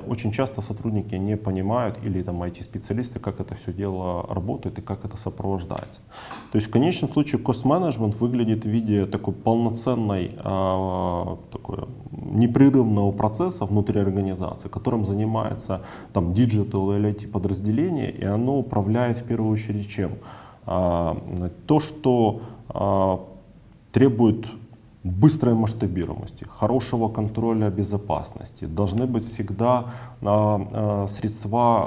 очень часто сотрудники не понимают, или IT-специалисты, как это все дело работает и как это сопровождается. То есть в конечном случае кост-менеджмент выглядит в виде такой полноценной, непрерывного процесса внутри организации, которым занимается digital или IT-подразделение, и оно управляет в первую очередь чем? То, что требует быстрой масштабируемости, хорошего контроля безопасности. Должны быть всегда средства,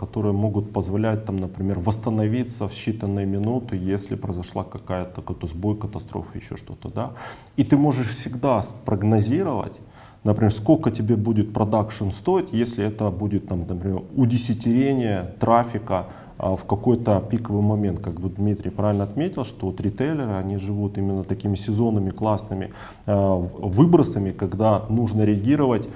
которые могут позволять, например, восстановиться в считанные минуты, если произошла какой-то сбой, катастрофа, еще что-то. Да? И ты можешь всегда спрогнозировать, например, сколько тебе будет продакшн стоить, если это будет, например, удесятерение трафика в какой-то пиковый момент, как бы Дмитрий правильно отметил, что вот ритейлеры, они живут именно такими сезонными классными выбросами, когда нужно реагировать,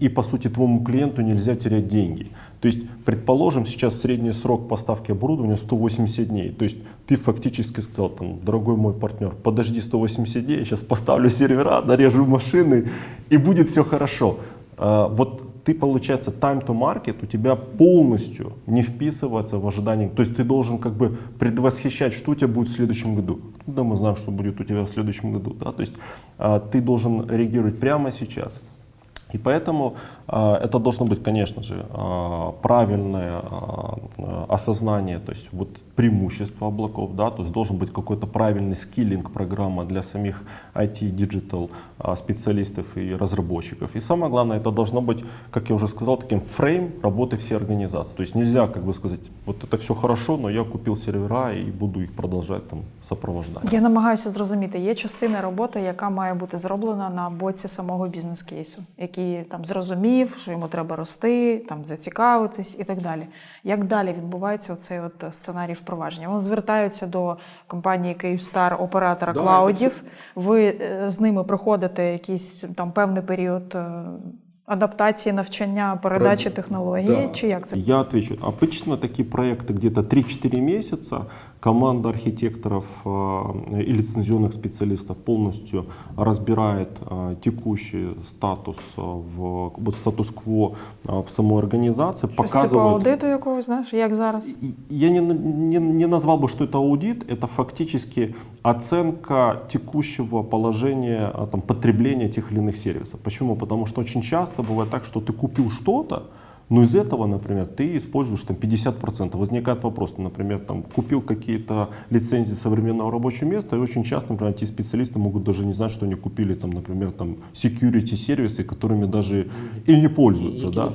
и по сути твоему клиенту нельзя терять деньги. То есть, предположим, сейчас средний срок поставки оборудования 180 дней. То есть ты фактически сказал, там, дорогой мой партнер, подожди 180 дней, я сейчас поставлю сервера, нарежу машины, и будет все хорошо. Вот ты, получается, time to market у тебя полностью не вписывается в ожидание. То есть ты должен как бы предвосхищать, что у тебя будет в следующем году. Да, мы знаем, что будет у тебя в следующем году. Да? То есть ты должен реагировать прямо сейчас. И поэтому это должно быть, конечно же, правильное осознание, то есть вот преимущество облаков, да, то есть должен быть какой-то правильный скиллинг программа для самих IT, диджитал специалистов и разработчиков. И самое главное, это должно быть, как я уже сказал, таким фрейм работы всей организации. То есть нельзя, как бы сказать, вот это все хорошо, но я купил сервера і буду їх продовжувати там сопровождати. Я намагаюся зрозуміти, є частина роботи, яка має бути зроблена на боці самого бізнес-кейсу, який там зрозумів, що йому треба рости, там зацікавитись і так далі. Як далі відбувається оцей от сценарій впровадження? Вони звертаються до компанії Київстар, оператора клаудів. Ви з ними проходите якийсь там певний період адаптации, навчання, передачи технологий, да. Чи як це? Я отвечу. Обычно такие проекты где-то 3-4 месяца. Команда архитекторов и лицензионных специалистов полностью разбирает текущий статус, вот статус-кво в самой организации. Щось показывает... Типу аудиту якогось, знаешь, як зараз? Я не назвал бы, что это аудит. Это фактически оценка текущего положения там, потребления тех или иных сервисов. Почему? Потому что очень часто бывает так, что ты купил что-то, но из этого, например, ты используешь там, 50%. Возникает вопрос, например, там, купил какие-то лицензии современного рабочего места, и очень часто, например, эти специалисты могут даже не знать, что они купили, там, например, там, security-сервисы, которыми даже и не пользуются. Да?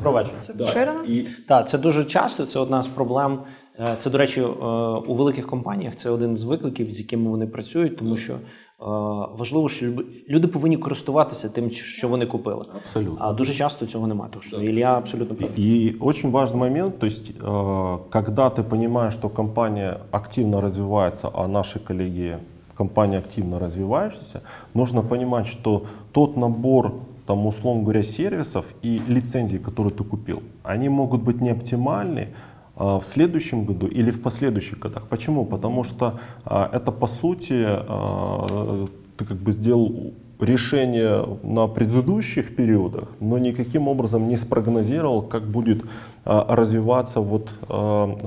Так, це дуже часто, це одна з проблем. Це, до речі, у великих компаніях це один з викликів, з якими вони працюють, тому що важливо, що люди повинні користуватися тим, що вони купили. Абсолютно. А дуже часто цього немає, тому що Ілля абсолютно прав. І дуже важливий момент, то есть, когда ты понимаешь, что компания активно развивается, а наши коллеги, компания активно развивающаяся, нужно понимать, что тот набор там, условно говоря, сервисов и лицензий, которые ты купил, они могут быть не оптимальны в следующем году или в последующих годах. Почему? Потому что это, по сути, ты как бы сделал решение на предыдущих периодах, но никаким образом не спрогнозировал, как будет развиваться вот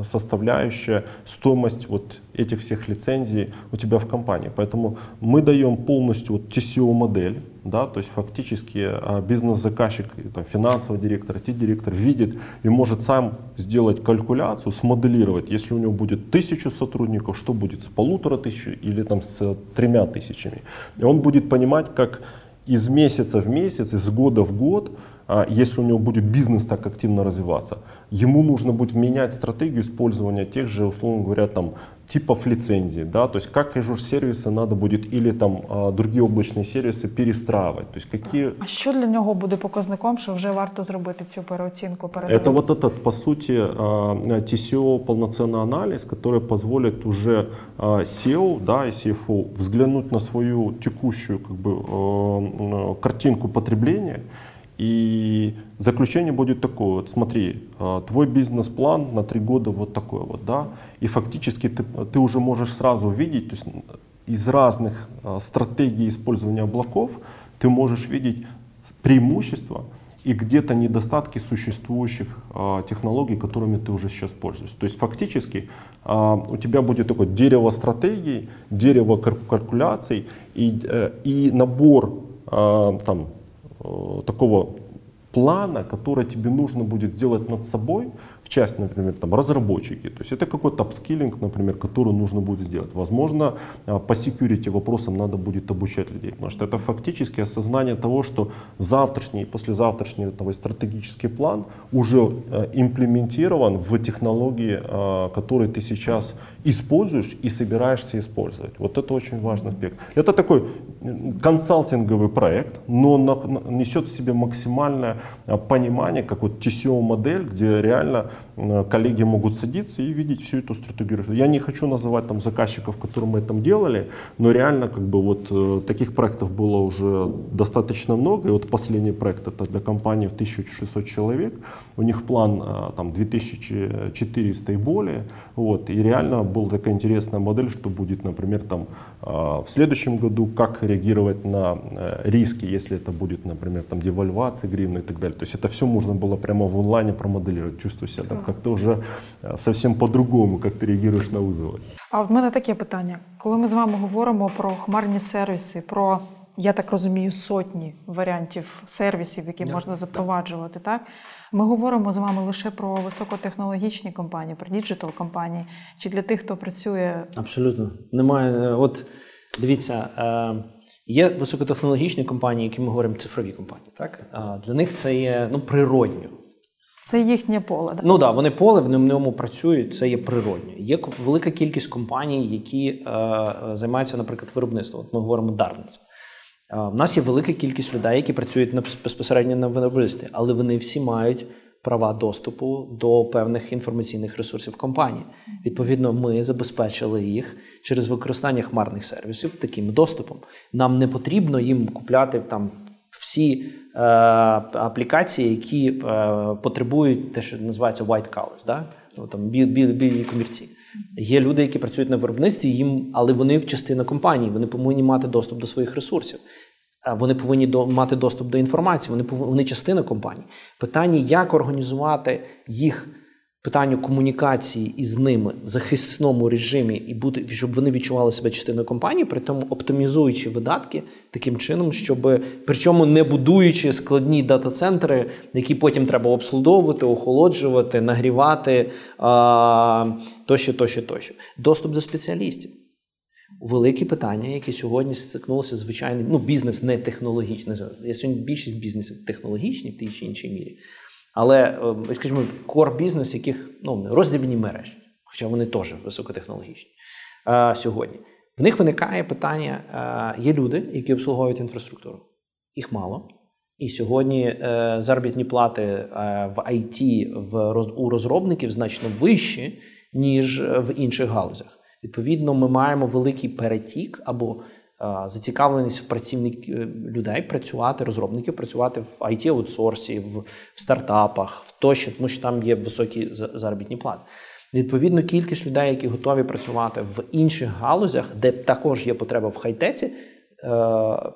составляющая стоимость вот этих всех лицензий у тебя в компании. Поэтому мы даем полностью вот TCO-модель, да, то есть фактически бизнес-заказчик, там, финансовый директор, IT-директор видит и может сам сделать калькуляцию, смоделировать, если у него будет 1000 сотрудников, что будет с 1500 или там, с 3000. И он будет понимать, как из месяца в месяц, из года в год, если у него будет бизнес так активно развиваться, ему нужно будет менять стратегию использования тех же, условно говоря, там, типов лицензий, да, то есть как Azure сервисы надо будет или там другие облачные сервисы перестраивать, то есть какие... А что для него будет показником, что уже варто сделать эту переоценку? Это вот этот, по сути, TCO полноценный анализ, который позволит уже SEO, да, и CFO взглянуть на свою текущую, как бы, картинку потребления. И заключение будет такое, вот смотри, твой бизнес-план на 3 года вот такой вот, да, и фактически ты уже можешь сразу видеть, то есть из разных стратегий использования облаков ты можешь видеть преимущества и где-то недостатки существующих технологий, которыми ты уже сейчас пользуешься. То есть фактически у тебя будет такое дерево стратегий, дерево калькуляций и набор там, такого плана, который тебе нужно будет сделать над собой, в частности, например, там, разработчики. То есть это какой-то апскиллинг, например, который нужно будет сделать. Возможно, по security вопросам надо будет обучать людей, потому что это фактически осознание того, что завтрашний и послезавтрашний твой стратегический план уже имплементирован в технологии, которые ты сейчас используешь и собираешься использовать. Вот это очень важный аспект. Это такой консалтинговый проект, но несет в себе максимальное понимание, как вот TCO-модель, где реально коллеги могут садиться и видеть всю эту стратегию. Я не хочу называть там заказчиков, которые мы там делали, но реально как бы вот таких проектов было уже достаточно много. И вот последний проект это для компании в 1600 человек, у них план там 2400 и более. Вот. И реально была такая интересная модель, что будет, например, там в следующем году, как реагировать на риски, если это будет, например, там девальвация гривны и так далее. То есть это все можно было прямо в онлайне промоделировать. Чувствую себя там как-то уже совсем по-другому, як ти реагуєш на визови. А в мене таке питання. Коли ми з вами говоримо про хмарні сервіси, про, я так розумію, сотні варіантів сервісів, які можна запроваджувати, так? Ми говоримо з вами лише про високотехнологічні компанії, про діджитал-компанії, чи для тих, хто працює… Абсолютно. Немає… От, дивіться, є високотехнологічні компанії, які ми говоримо цифрові компанії, так? Для них це є, природньо. Це їхнє поле, так? Ну так, вони поле, вони в ньому працюють, це є природньо. Є велика кількість компаній, які займаються, наприклад, виробництвом. От ми говоримо Дарниця. У нас є велика кількість людей, які працюють безпосередньо на виробництві, але вони всі мають права доступу до певних інформаційних ресурсів компанії. Відповідно, ми забезпечили їх через використання хмарних сервісів таким доступом. Нам не потрібно їм купляти там всі аплікації, які потребують те, що називається white collars, да? Білі комірці. Є люди, які працюють на виробництві, але вони частина компанії, вони повинні мати доступ до своїх ресурсів, вони повинні мати доступ до інформації, вони частина компанії. Питання, як організувати їх, питання комунікації із ними в захисному режимі, і щоб вони відчували себе частиною компанії, при тому оптимізуючи видатки таким чином, причому не будуючи складні дата-центри, які потім треба обслуговувати, охолоджувати, нагрівати, тощо. Доступ до спеціалістів. Великі питання, які сьогодні стикнулися звичайним, бізнес не технологічний. Я сьогодні більшість бізнесів технологічні в тій чи іншій мірі. Але, скажімо, кор-бізнес, яких роздрібні мережі, хоча вони теж високотехнологічні сьогодні. В них виникає питання, є люди, які обслуговують інфраструктуру. Їх мало. І сьогодні заробітні плати в IT у розробників значно вищі, ніж в інших галузях. Відповідно, ми маємо великий перетік або зацікавленість в людей працювати в IT-аутсорсі, в стартапах, тому що там є високі заробітні плати. Відповідно, кількість людей, які готові працювати в інших галузях, де також є потреба в хай-теці,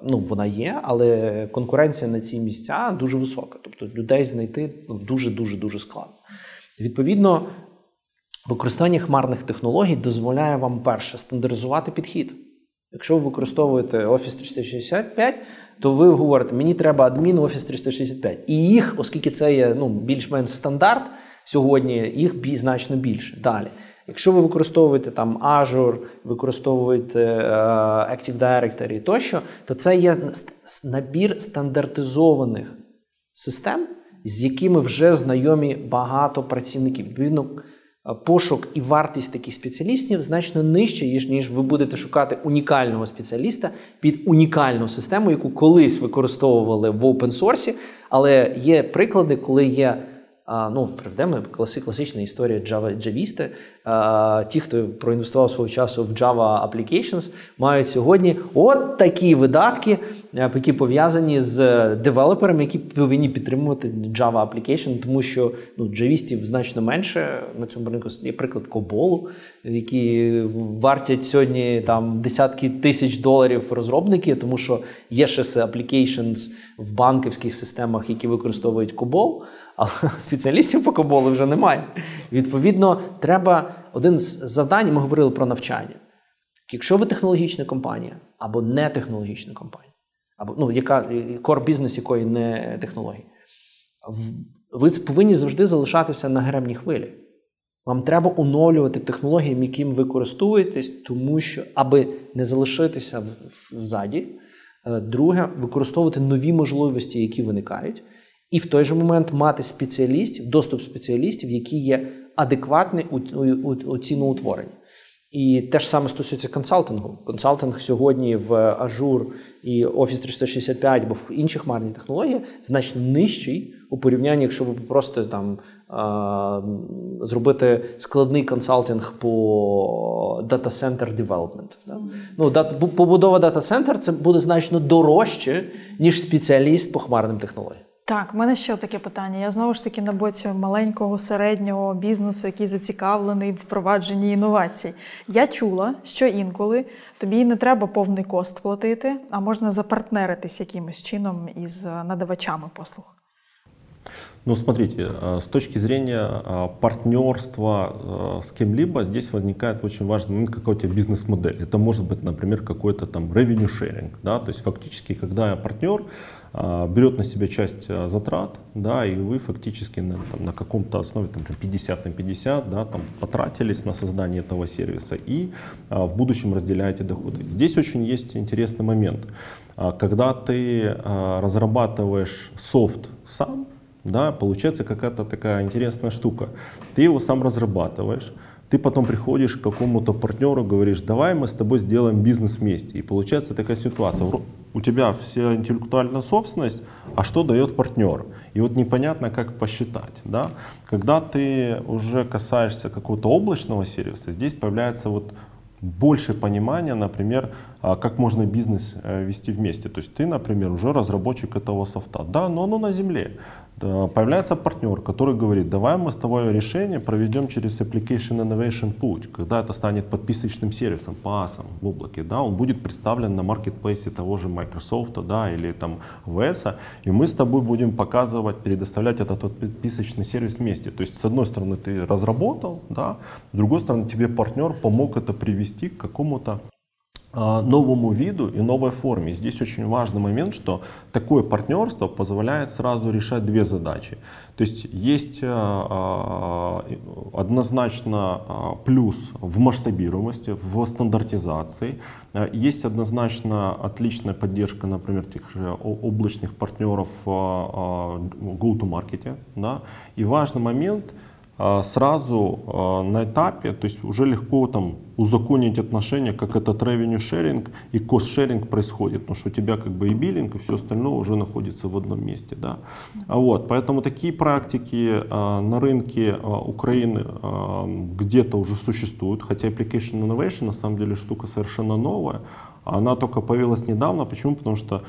вона є, але конкуренція на ці місця дуже висока. Тобто людей знайти дуже-дуже-дуже складно. Відповідно, використання хмарних технологій дозволяє вам, перше, стандартизувати підхід. Якщо ви використовуєте Office 365, то ви говорите, мені треба адмін Office 365. І їх, оскільки це є більш-менш стандарт сьогодні, їх значно більше. Далі. Якщо ви використовуєте там Azure, використовуєте Active Directory тощо, то це є набір стандартизованих систем, з якими вже знайомі багато працівників. Відповідно, пошук і вартість таких спеціалістів значно нижче, ніж ви будете шукати унікального спеціаліста під унікальну систему, яку колись використовували в опенсорсі, але є приклади, коли є, приведемо класична історія джавісти, ті, хто проінвестував свого часу в Java Applications, мають сьогодні от такі видатки, які пов'язані з девелоперами, які повинні підтримувати Java Application, тому що джавістів значно менше. На цьому ринку є приклад Коболу, які вартять сьогодні десятки тисяч доларів розробники, тому що є ще Applications в банківських системах, які використовують Кобол, але спеціалістів по Коболу вже немає. Відповідно, треба один з завдань, ми говорили про навчання. Якщо ви технологічна компанія або не технологічна компанія, або кор-бізнес якої не технології. Ви повинні завжди залишатися на гребні хвилі. Вам треба оновлювати технології, яким ви користуєтесь, тому що, аби не залишитися взаді. Друге, використовувати нові можливості, які виникають. І в той же момент мати спеціалістів, доступ спеціалістів, які є адекватні у ціноутворенні. І те ж саме стосується консалтингу. Консалтинг сьогодні в Azure і Office 365, або в інших хмарних технологіях, значно нижчий у порівнянні, якщо ви просто зробити складний консалтинг по дата-центр девелопмент. Побудова дата-центр – це буде значно дорожче, ніж спеціаліст по хмарним технологіям. Так, в мене ще таке питання. Я знову ж таки на боці маленького, середнього бізнесу, який зацікавлений в впровадженні інновацій. Я чула, що інколи тобі не треба повний кост платити, а можна запартнеритись якимось чином із надавачами послуг. Ну, смотрите, с точки зрения партнерства с кем-либо здесь возникает очень важный момент, какая у тебя бизнес-модель. Это может быть, например, какой-то там revenue-sharing, да, то есть фактически, когда партнер берет на себя часть затрат, да, и вы фактически на каком-то основе, там, 50 на 50, да, там, потратились на создание этого сервиса и в будущем разделяете доходы. Здесь очень есть интересный момент. Когда ты разрабатываешь софт сам, да, получается какая-то такая интересная штука. Ты его сам разрабатываешь, ты потом приходишь к какому-то партнеру, говоришь, давай мы с тобой сделаем бизнес вместе. И получается такая ситуация. У тебя вся интеллектуальная собственность, а что дает партнер? И вот непонятно, как посчитать. Да? Когда ты уже касаешься какого-то облачного сервиса, здесь появляется вот больше понимания, например, как можно бизнес вести вместе. То есть ты, например, уже разработчик этого софта. Да, но оно на земле. Появляется партнер, который говорит, давай мы с тобой решение проведем через Application Innovation путь, когда это станет подписочным сервисом, PaaS в облаке, да, он будет представлен на маркетплейсе того же Microsoft, да, или там AWS, и мы с тобой будем показывать, предоставлять этот подписочный сервис вместе. То есть с одной стороны ты разработал, да, с другой стороны тебе партнер помог это привести к какому-то новому виду и новой форме. Здесь очень важный момент, что такое партнерство позволяет сразу решать две задачи. То есть есть однозначно плюс в масштабируемости, в стандартизации. Есть однозначно отличная поддержка, например, тех же облачных партнеров go-to-market. Да? И важный момент сразу на этапе, то есть уже легко там узаконить отношения, как этот revenue-sharing и cost-sharing происходит, потому что у тебя как бы и биллинг, и все остальное уже находится в одном месте. Да? Вот, поэтому такие практики на рынке Украины где-то уже существуют, хотя Application Innovation на самом деле штука совершенно новая, она только появилась недавно. Почему? Потому что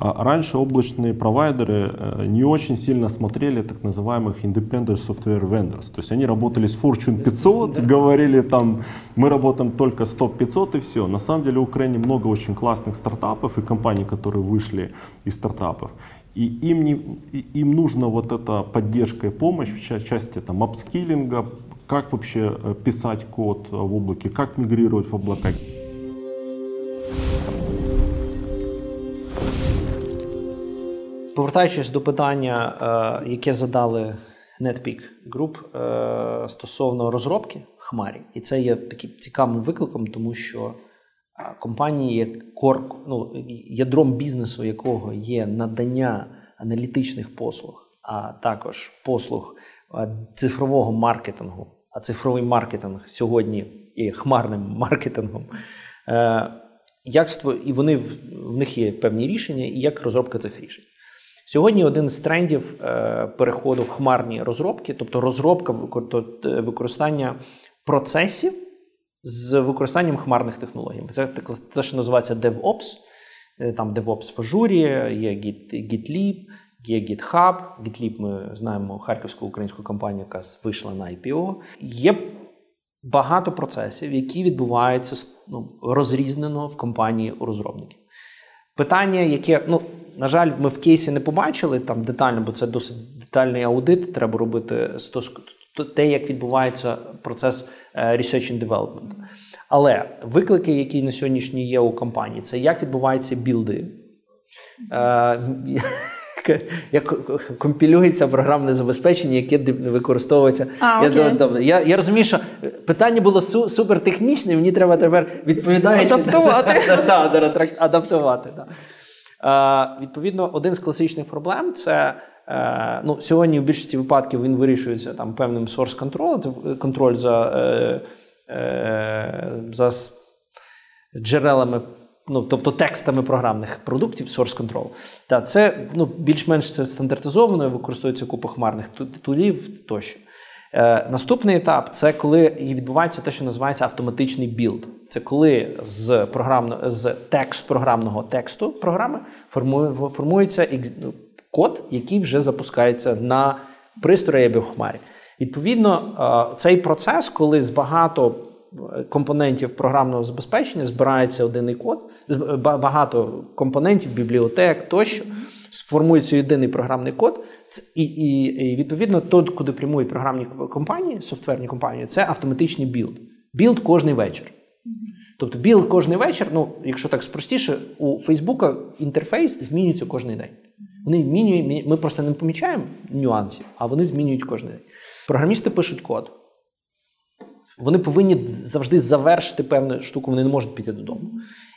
раньше облачные провайдеры не очень сильно смотрели так называемых independent software vendors. То есть они работали с Fortune 500, говорили там, мы работаем только с топ-500 и все. На самом деле в Украине много очень классных стартапов и компаний, которые вышли из стартапов. И им нужна вот эта поддержка и помощь в части там апскиллинга, как вообще писать код в облаке, как мигрировать в облака. Повертаючись до питання, яке задали Netpeak Group стосовно розробки хмарі, і це є таким цікавим викликом, тому що компанії, ядром бізнесу якого є надання аналітичних послуг, а також послуг цифрового маркетингу, а цифровий маркетинг сьогодні є хмарним маркетингом, і в них є певні рішення, і як розробка цих рішень. Сьогодні один з трендів переходу в хмарні розробки, тобто розробка використання процесів з використанням хмарних технологій. Це те, що називається DevOps. Там DevOps в Azure, є GitLab, є GitHub. GitLab ми знаємо, харківську українську компанію, яка вийшла на IPO. Є багато процесів, які відбуваються розрізнено в компанії у розробників. Питання, яке, на жаль, ми в кейсі не побачили там детально, бо це досить детальний аудит, треба робити те, як відбувається процес research and development. Але виклики, які на сьогоднішній є у компанії, це як відбуваються білди, як компілюється програмне забезпечення, яке використовується. Я розумію, що питання було супертехнічне, і мені треба тепер відповідаючи. Адаптувати. Відповідно, один з класичних проблем – це сьогодні в більшості випадків він вирішується там певним source control, контроль за джерелами, тобто текстами програмних продуктів, source control. Та це більш-менш це стандартизовано, використовується купа хмарних тулів тощо. Наступний етап – це коли відбувається те, що називається автоматичний білд. Це коли з програмного тексту програми формується код, який вже запускається на пристрої або в хмарі. Відповідно, цей процес, коли з багато компонентів програмного забезпечення збирається єдиний код, багато компонентів, бібліотек тощо, сформується єдиний програмний код, і відповідно, тут, куди прямують програмні компанії, софтверні компанії, це автоматичний білд. Білд кожний вечір. Тобто білд кожний вечір, ну, якщо так спростіше, у Фейсбука інтерфейс змінюється кожний день. Вони змінюють, ми просто не помічаємо нюансів, а вони змінюють кожен день. Програмісти пишуть код. Вони повинні завжди завершити певну штуку, вони не можуть піти додому.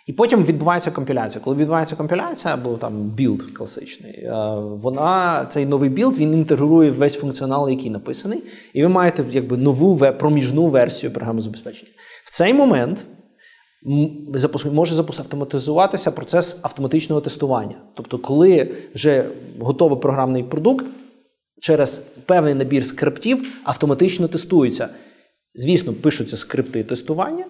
І потім відбувається компіляція. Коли відбувається компіляція, або там білд класичний, цей новий білд, він інтегрує весь функціонал, який написаний, і ви маєте якби нову проміжну версію програмного забезпечення. В цей момент може автоматизуватися процес автоматичного тестування. Тобто, коли вже готовий програмний продукт, через певний набір скриптів автоматично тестується. Звісно, пишуться скрипти тестування,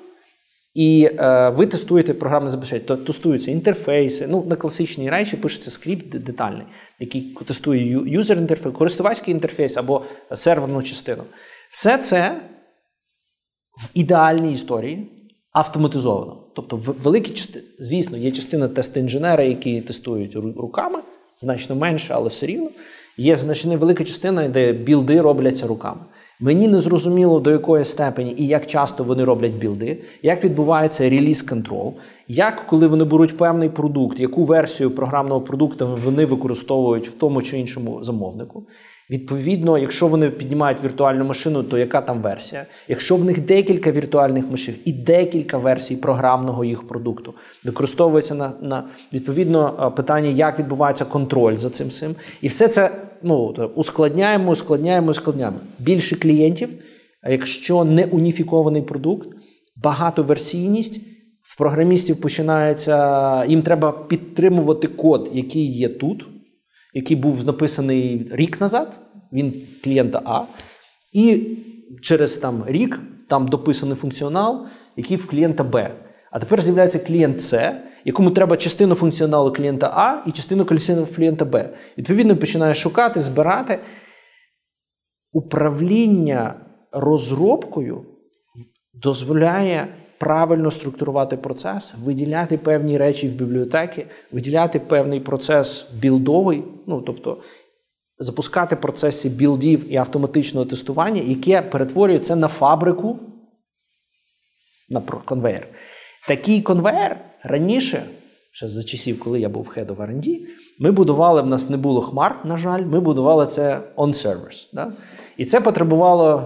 і ви тестуєте програмне забезпечення. Тестуються інтерфейси, на класичні речі пишеться скрипт детальний, який тестує юзер-інтерфейс, користувацький інтерфейс або серверну частину. Все це в ідеальній історії автоматизовано. Тобто, великі частини, звісно, є частина тест-інженера, які тестують руками, значно менше, але все рівно. Є значно велика частина, де білди робляться руками. Мені не зрозуміло, до якої степені і як часто вони роблять білди, як відбувається реліз-контрол, як, коли вони беруть певний продукт, яку версію програмного продукту вони використовують в тому чи іншому замовнику. Відповідно, якщо вони піднімають віртуальну машину, то яка там версія? Якщо в них декілька віртуальних машин і декілька версій програмного їх продукту використовується відповідно, питання, як відбувається контроль за цим всім. І все це ускладняємо. Більше клієнтів, якщо не уніфікований продукт, багатоверсійність, в програмістів починається, їм треба підтримувати код, який є тут, який був написаний рік назад, він в клієнта А, і через рік там дописаний функціонал, який в клієнта Б. А тепер з'являється клієнт С, якому треба частину функціоналу клієнта А і частину клієнта Б. Відповідно, починає шукати, збирати. Управління розробкою дозволяє правильно структурувати процес, виділяти певні речі в бібліотеки, виділяти певний процес білдовий, тобто запускати процеси білдів і автоматичного тестування, яке перетворює це на фабрику, на конвеєр. Такий конвеєр раніше, ще за часів, коли я був Head of R&D, ми будували, в нас не було хмар, на жаль, ми будували це on-servers. Да? І це потребувало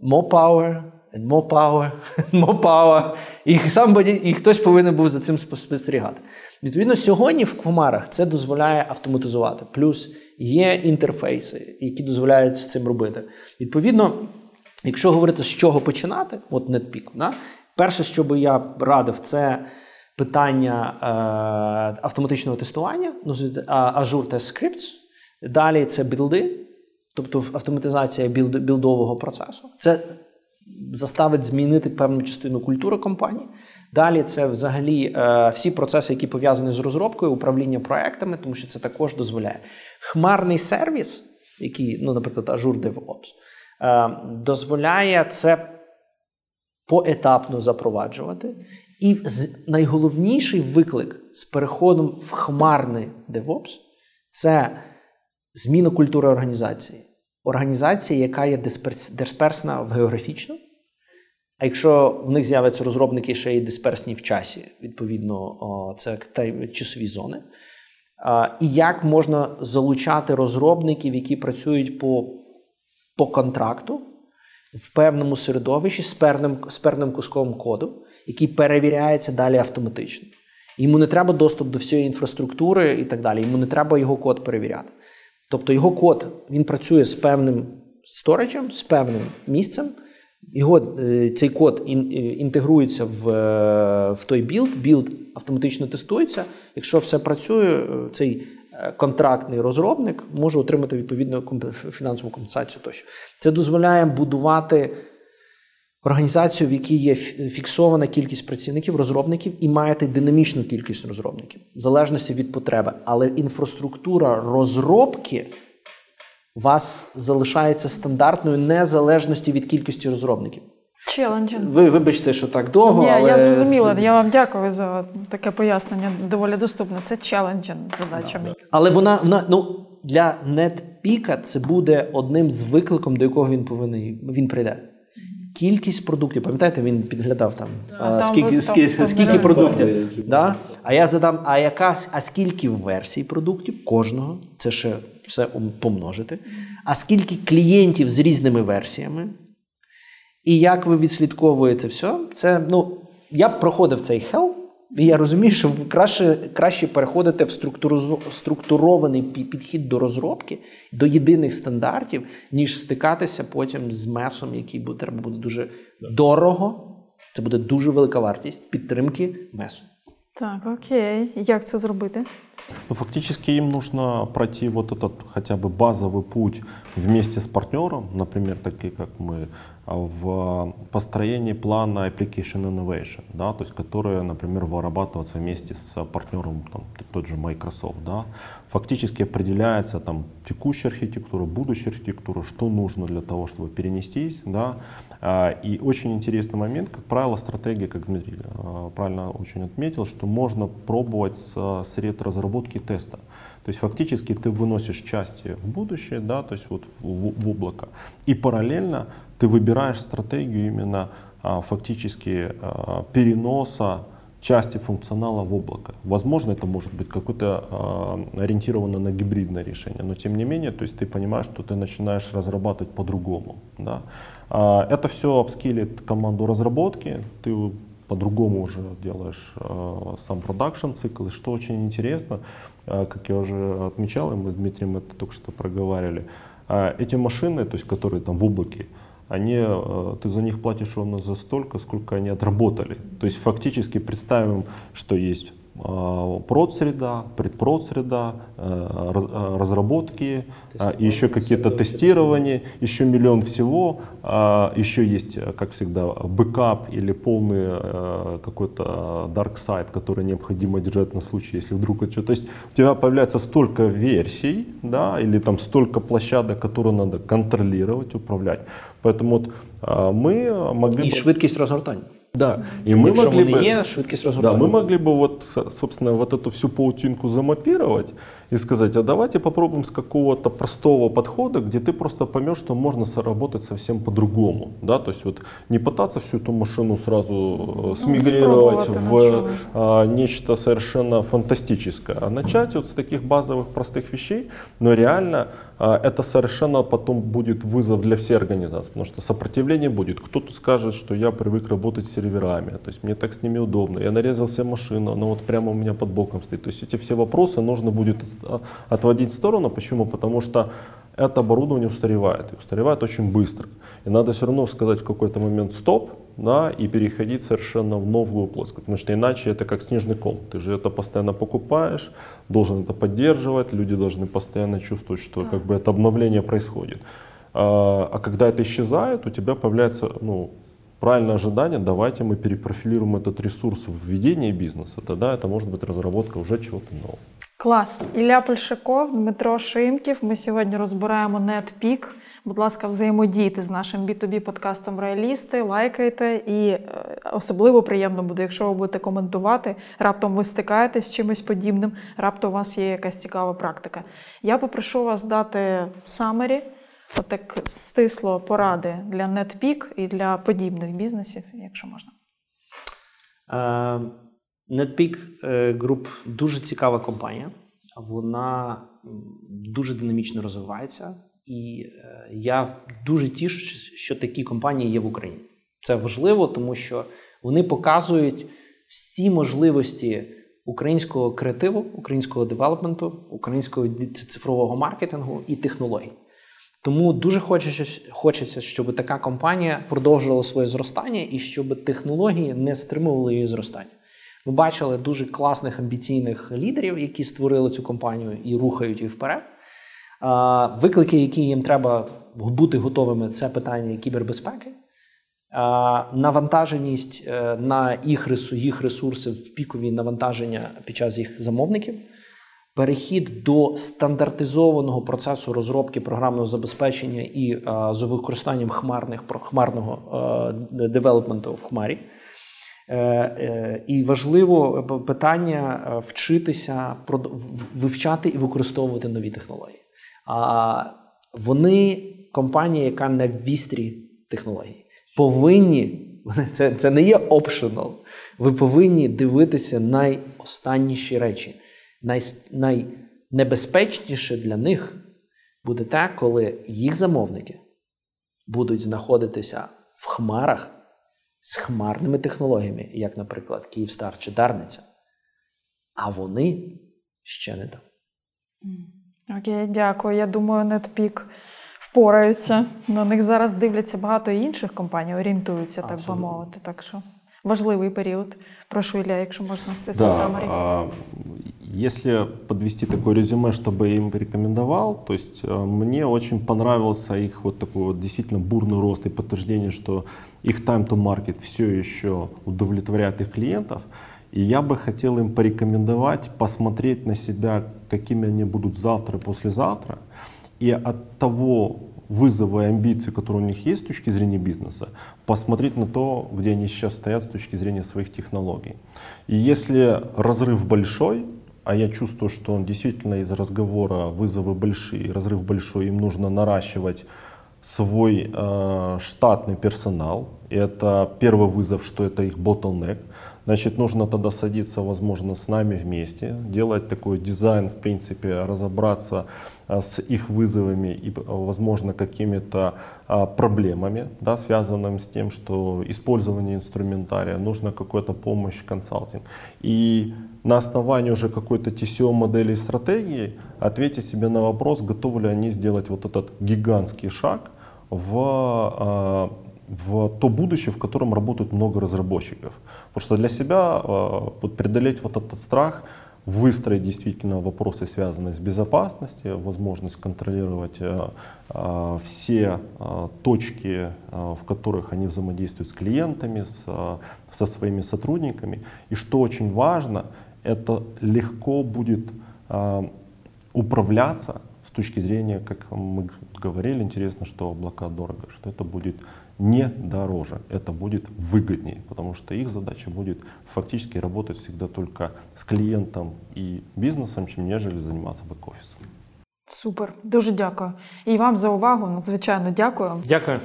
more power, і хтось повинен був за цим спостерігати. Відповідно, сьогодні в хмарах це дозволяє автоматизувати. Плюс є інтерфейси, які дозволяють з цим робити. Відповідно, якщо говорити, з чого починати, от Netpeak, да? Перше, що би я радив, це питання автоматичного тестування, Azure Test Scripts. Далі це білди, тобто автоматизація білдового процесу. Це заставить змінити певну частину культури компанії. Далі це взагалі всі процеси, які пов'язані з розробкою, управління проектами, тому що це також дозволяє. Хмарний сервіс, який, наприклад, Azure DevOps, дозволяє це поетапно запроваджувати. І найголовніший виклик з переходом в хмарний DevOps – це зміна культури організації. Організація, яка є дисперсна географічно, а якщо в них з'являться розробники, ще й дисперсні в часі, відповідно, це часові зони. І як можна залучати розробників, які працюють по контракту, в певному середовищі з певним куском коду, який перевіряється далі автоматично. Йому не треба доступ до всієї інфраструктури і так далі, йому не треба його код перевіряти. Тобто його код, він працює з певним сториджем, з певним місцем, цей код інтегрується в той білд автоматично тестується, якщо все працює, цей контрактний розробник може отримати відповідну фінансову компенсацію тощо. Це дозволяє будувати організацію, в якій є фіксована кількість працівників, розробників, і маєте динамічну кількість розробників, в залежності від потреби. Але інфраструктура розробки у вас залишається стандартною, незалежності від кількості розробників. Челенджі. Вибачте, що так довго, але... Ні, я зрозуміла. Я вам дякую за таке пояснення, доволі доступне. Це челенджі задача. Да, да. Але вона для Netpeak це буде одним з викликом, до якого він прийде. Кількість продуктів. Пам'ятаєте, він підглядав там, скільки продуктів. Да? А я задам, скільки версій продуктів кожного, це ще все помножити, а скільки клієнтів з різними версіями, і як ви відслідковуєте все. Це, я б проходив цей хел, і я розумію, що краще переходити в структурований підхід до розробки, до єдиних стандартів, ніж стикатися потім з месом, який треба буде дуже дорого. Це буде дуже велика вартість підтримки месу. Так, окей. Як це зробити? Фактически им нужно пройти вот этот хотя бы базовый путь вместе с партнером, например, такие как мы, в построении плана Application Innovation, да, то есть которые, например, вырабатываются вместе с партнером, там, тот же Microsoft, да, фактически определяется там текущая архитектура, будущая архитектура, что нужно для того, чтобы перенестись, да, и очень интересный момент, как правило, стратегия, как Дмитрий правильно очень отметил, что можно пробовать сред разработки теста. То есть фактически ты выносишь части в будущее, да, то есть вот в облако, и параллельно ты выбираешь стратегию именно фактически переноса части функционала в облако. Возможно, это может быть какое-то ориентировано на гибридное решение, но тем не менее, то есть ты понимаешь, что ты начинаешь разрабатывать по-другому. Да. Это все апскилит команду разработки, ты по-другому уже делаешь сам продакшн-цикл. И что очень интересно, как я уже отмечал, и мы с Дмитрием это только что проговаривали, эти машины, то есть которые там в облаке, ты за них платишь ровно за столько, сколько они отработали. То есть фактически представим, что есть прод-среда, предпрод-среда, разработки, еще какие-то тестирования, еще миллион всего, еще есть, как всегда, бэкап или полный какой-то dark side, который необходимо держать на случай, если вдруг это что-то. То есть у тебя появляется столько версий, да, или там столько площадок, которые надо контролировать, управлять. Поэтому мы могли... И швидкість розгортання. Да, и мы могли бы, вот, собственно, вот эту всю паутинку замапировать и сказать, а давайте попробуем с какого-то простого подхода, где ты просто поймешь, что можно сработать совсем по-другому, да, то есть вот не пытаться всю эту машину сразу смигрировать в нечто совершенно фантастическое, а начать вот с таких базовых простых вещей, но реально это совершенно потом будет вызов для всей организации, потому что сопротивление будет. Кто-то скажет, что я привык работать с серверами, то есть мне так с ними удобно, я нарезал себе машину, она вот прямо у меня под боком стоит. То есть эти все вопросы нужно будет отводить в сторону. Почему? Потому что это оборудование устаревает, и устаревает очень быстро. И надо все равно сказать в какой-то момент «стоп», да, и переходить совершенно в новую плоскость, потому что иначе это как снежный ком, ты же это постоянно покупаешь, должен это поддерживать, люди должны постоянно чувствовать, что как бы это обновление происходит. А когда это исчезает, у тебя появляется, правильное ожидание, давайте мы перепрофилируем этот ресурс в ведении бизнеса, тогда это может быть разработка уже чего-то нового. Клас. Ілля Польшаков, Дмитро Шимків. Ми сьогодні розбираємо Netpeak. Будь ласка, взаємодійте з нашим B2B-подкастом «Реалісти», лайкайте. І особливо приємно буде, якщо ви будете коментувати, раптом ви стикаєтесь з чимось подібним, раптом у вас є якась цікава практика. Я попрошу вас дати summary, отак стисло поради для Netpeak і для подібних бізнесів, якщо можна. Netpeak Group – дуже цікава компанія, вона дуже динамічно розвивається, і я дуже тішуся, що такі компанії є в Україні. Це важливо, тому що вони показують всі можливості українського креативу, українського девелопменту, українського цифрового маркетингу і технологій. Тому дуже хочеться, щоб така компанія продовжувала своє зростання і щоб технології не стримували її зростання. Ми бачили дуже класних, амбіційних лідерів, які створили цю компанію і рухають її вперед. Виклики, які їм треба бути готовими, це питання кібербезпеки. Навантаженість на їх ресурси в пікові навантаження під час їх замовників. Перехід до стандартизованого процесу розробки програмного забезпечення і з використанням хмарного девелопменту в хмарі. І важливо питання вчитися, вивчати і використовувати нові технології. Вони компанія, яка на вістрі технологій. Повинні, це не є optional, ви повинні дивитися найостанніші речі. Найнебезпечніше для них буде те, коли їх замовники будуть знаходитися в хмарах з хмарними технологіями, як, наприклад, Київстар чи Дарниця, а вони ще не там. Окей, дякую. Я думаю, Netpeak впораються. На них зараз дивляться багато інших компаній, орієнтуються, абсолютно, так би мовити. Так що важливий період. Прошу, Ілля, якщо можна стиснути самарі. Если подвести такое резюме, чтобы я им порекомендовал, то есть мне очень понравился их вот такой вот действительно бурный рост и подтверждение, что их time to market все еще удовлетворяет их клиентов. И я бы хотел им порекомендовать посмотреть на себя, какими они будут завтра и послезавтра. И от того вызовы и амбиции, которые у них есть с точки зрения бизнеса, посмотреть на то, где они сейчас стоят с точки зрения своих технологий. И если разрыв большой, а я чувствую, что он действительно из разговора вызовы большие, разрыв большой, им нужно наращивать свой штатный персонал. И это первый вызов, что это их bottleneck. Значит, нужно тогда садиться, возможно, с нами вместе, делать такой дизайн, в принципе, разобраться с их вызовами и, возможно, какими-то проблемами, да, связанными с тем, что использование инструментария, нужна какая-то помощь, консалтинг. И на основании уже какой-то TCO-модели и стратегии ответьте себе на вопрос, готовы ли они сделать вот этот гигантский шаг в то будущее, в котором работают много разработчиков. Потому что для себя преодолеть вот этот страх, выстроить действительно вопросы, связанные с безопасностью, возможность контролировать все точки, в которых они взаимодействуют с клиентами, со своими сотрудниками. И что очень важно, это легко будет управляться с точки зрения, как мы говорили, интересно, что облака дорого, что это будет не дороже, это будет выгоднее, потому что их задача будет фактически работать всегда только с клиентом и бизнесом, чем нежели заниматься бэк-офисом. Супер, дуже дякую. І вам за увагу, надзвичайно дякую. Дякую.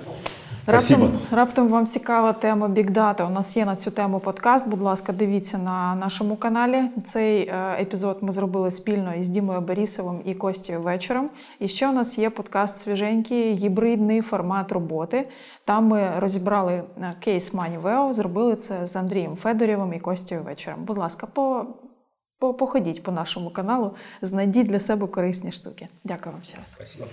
Раптом вам цікава тема Big Data. У нас є на цю тему подкаст, будь ласка, дивіться на нашому каналі. Цей епізод ми зробили спільно із Дімою Борісовим і Костею Вечором. І ще у нас є подкаст свіженький, гібридний формат роботи. Там ми розібрали кейс Манівео, зробили це з Андрієм Федорєвим і Костею Вечором. Будь ласка, походіть по нашому каналу, знайдіть для себе корисні штуки. Дякую вам ще раз. Спасибо.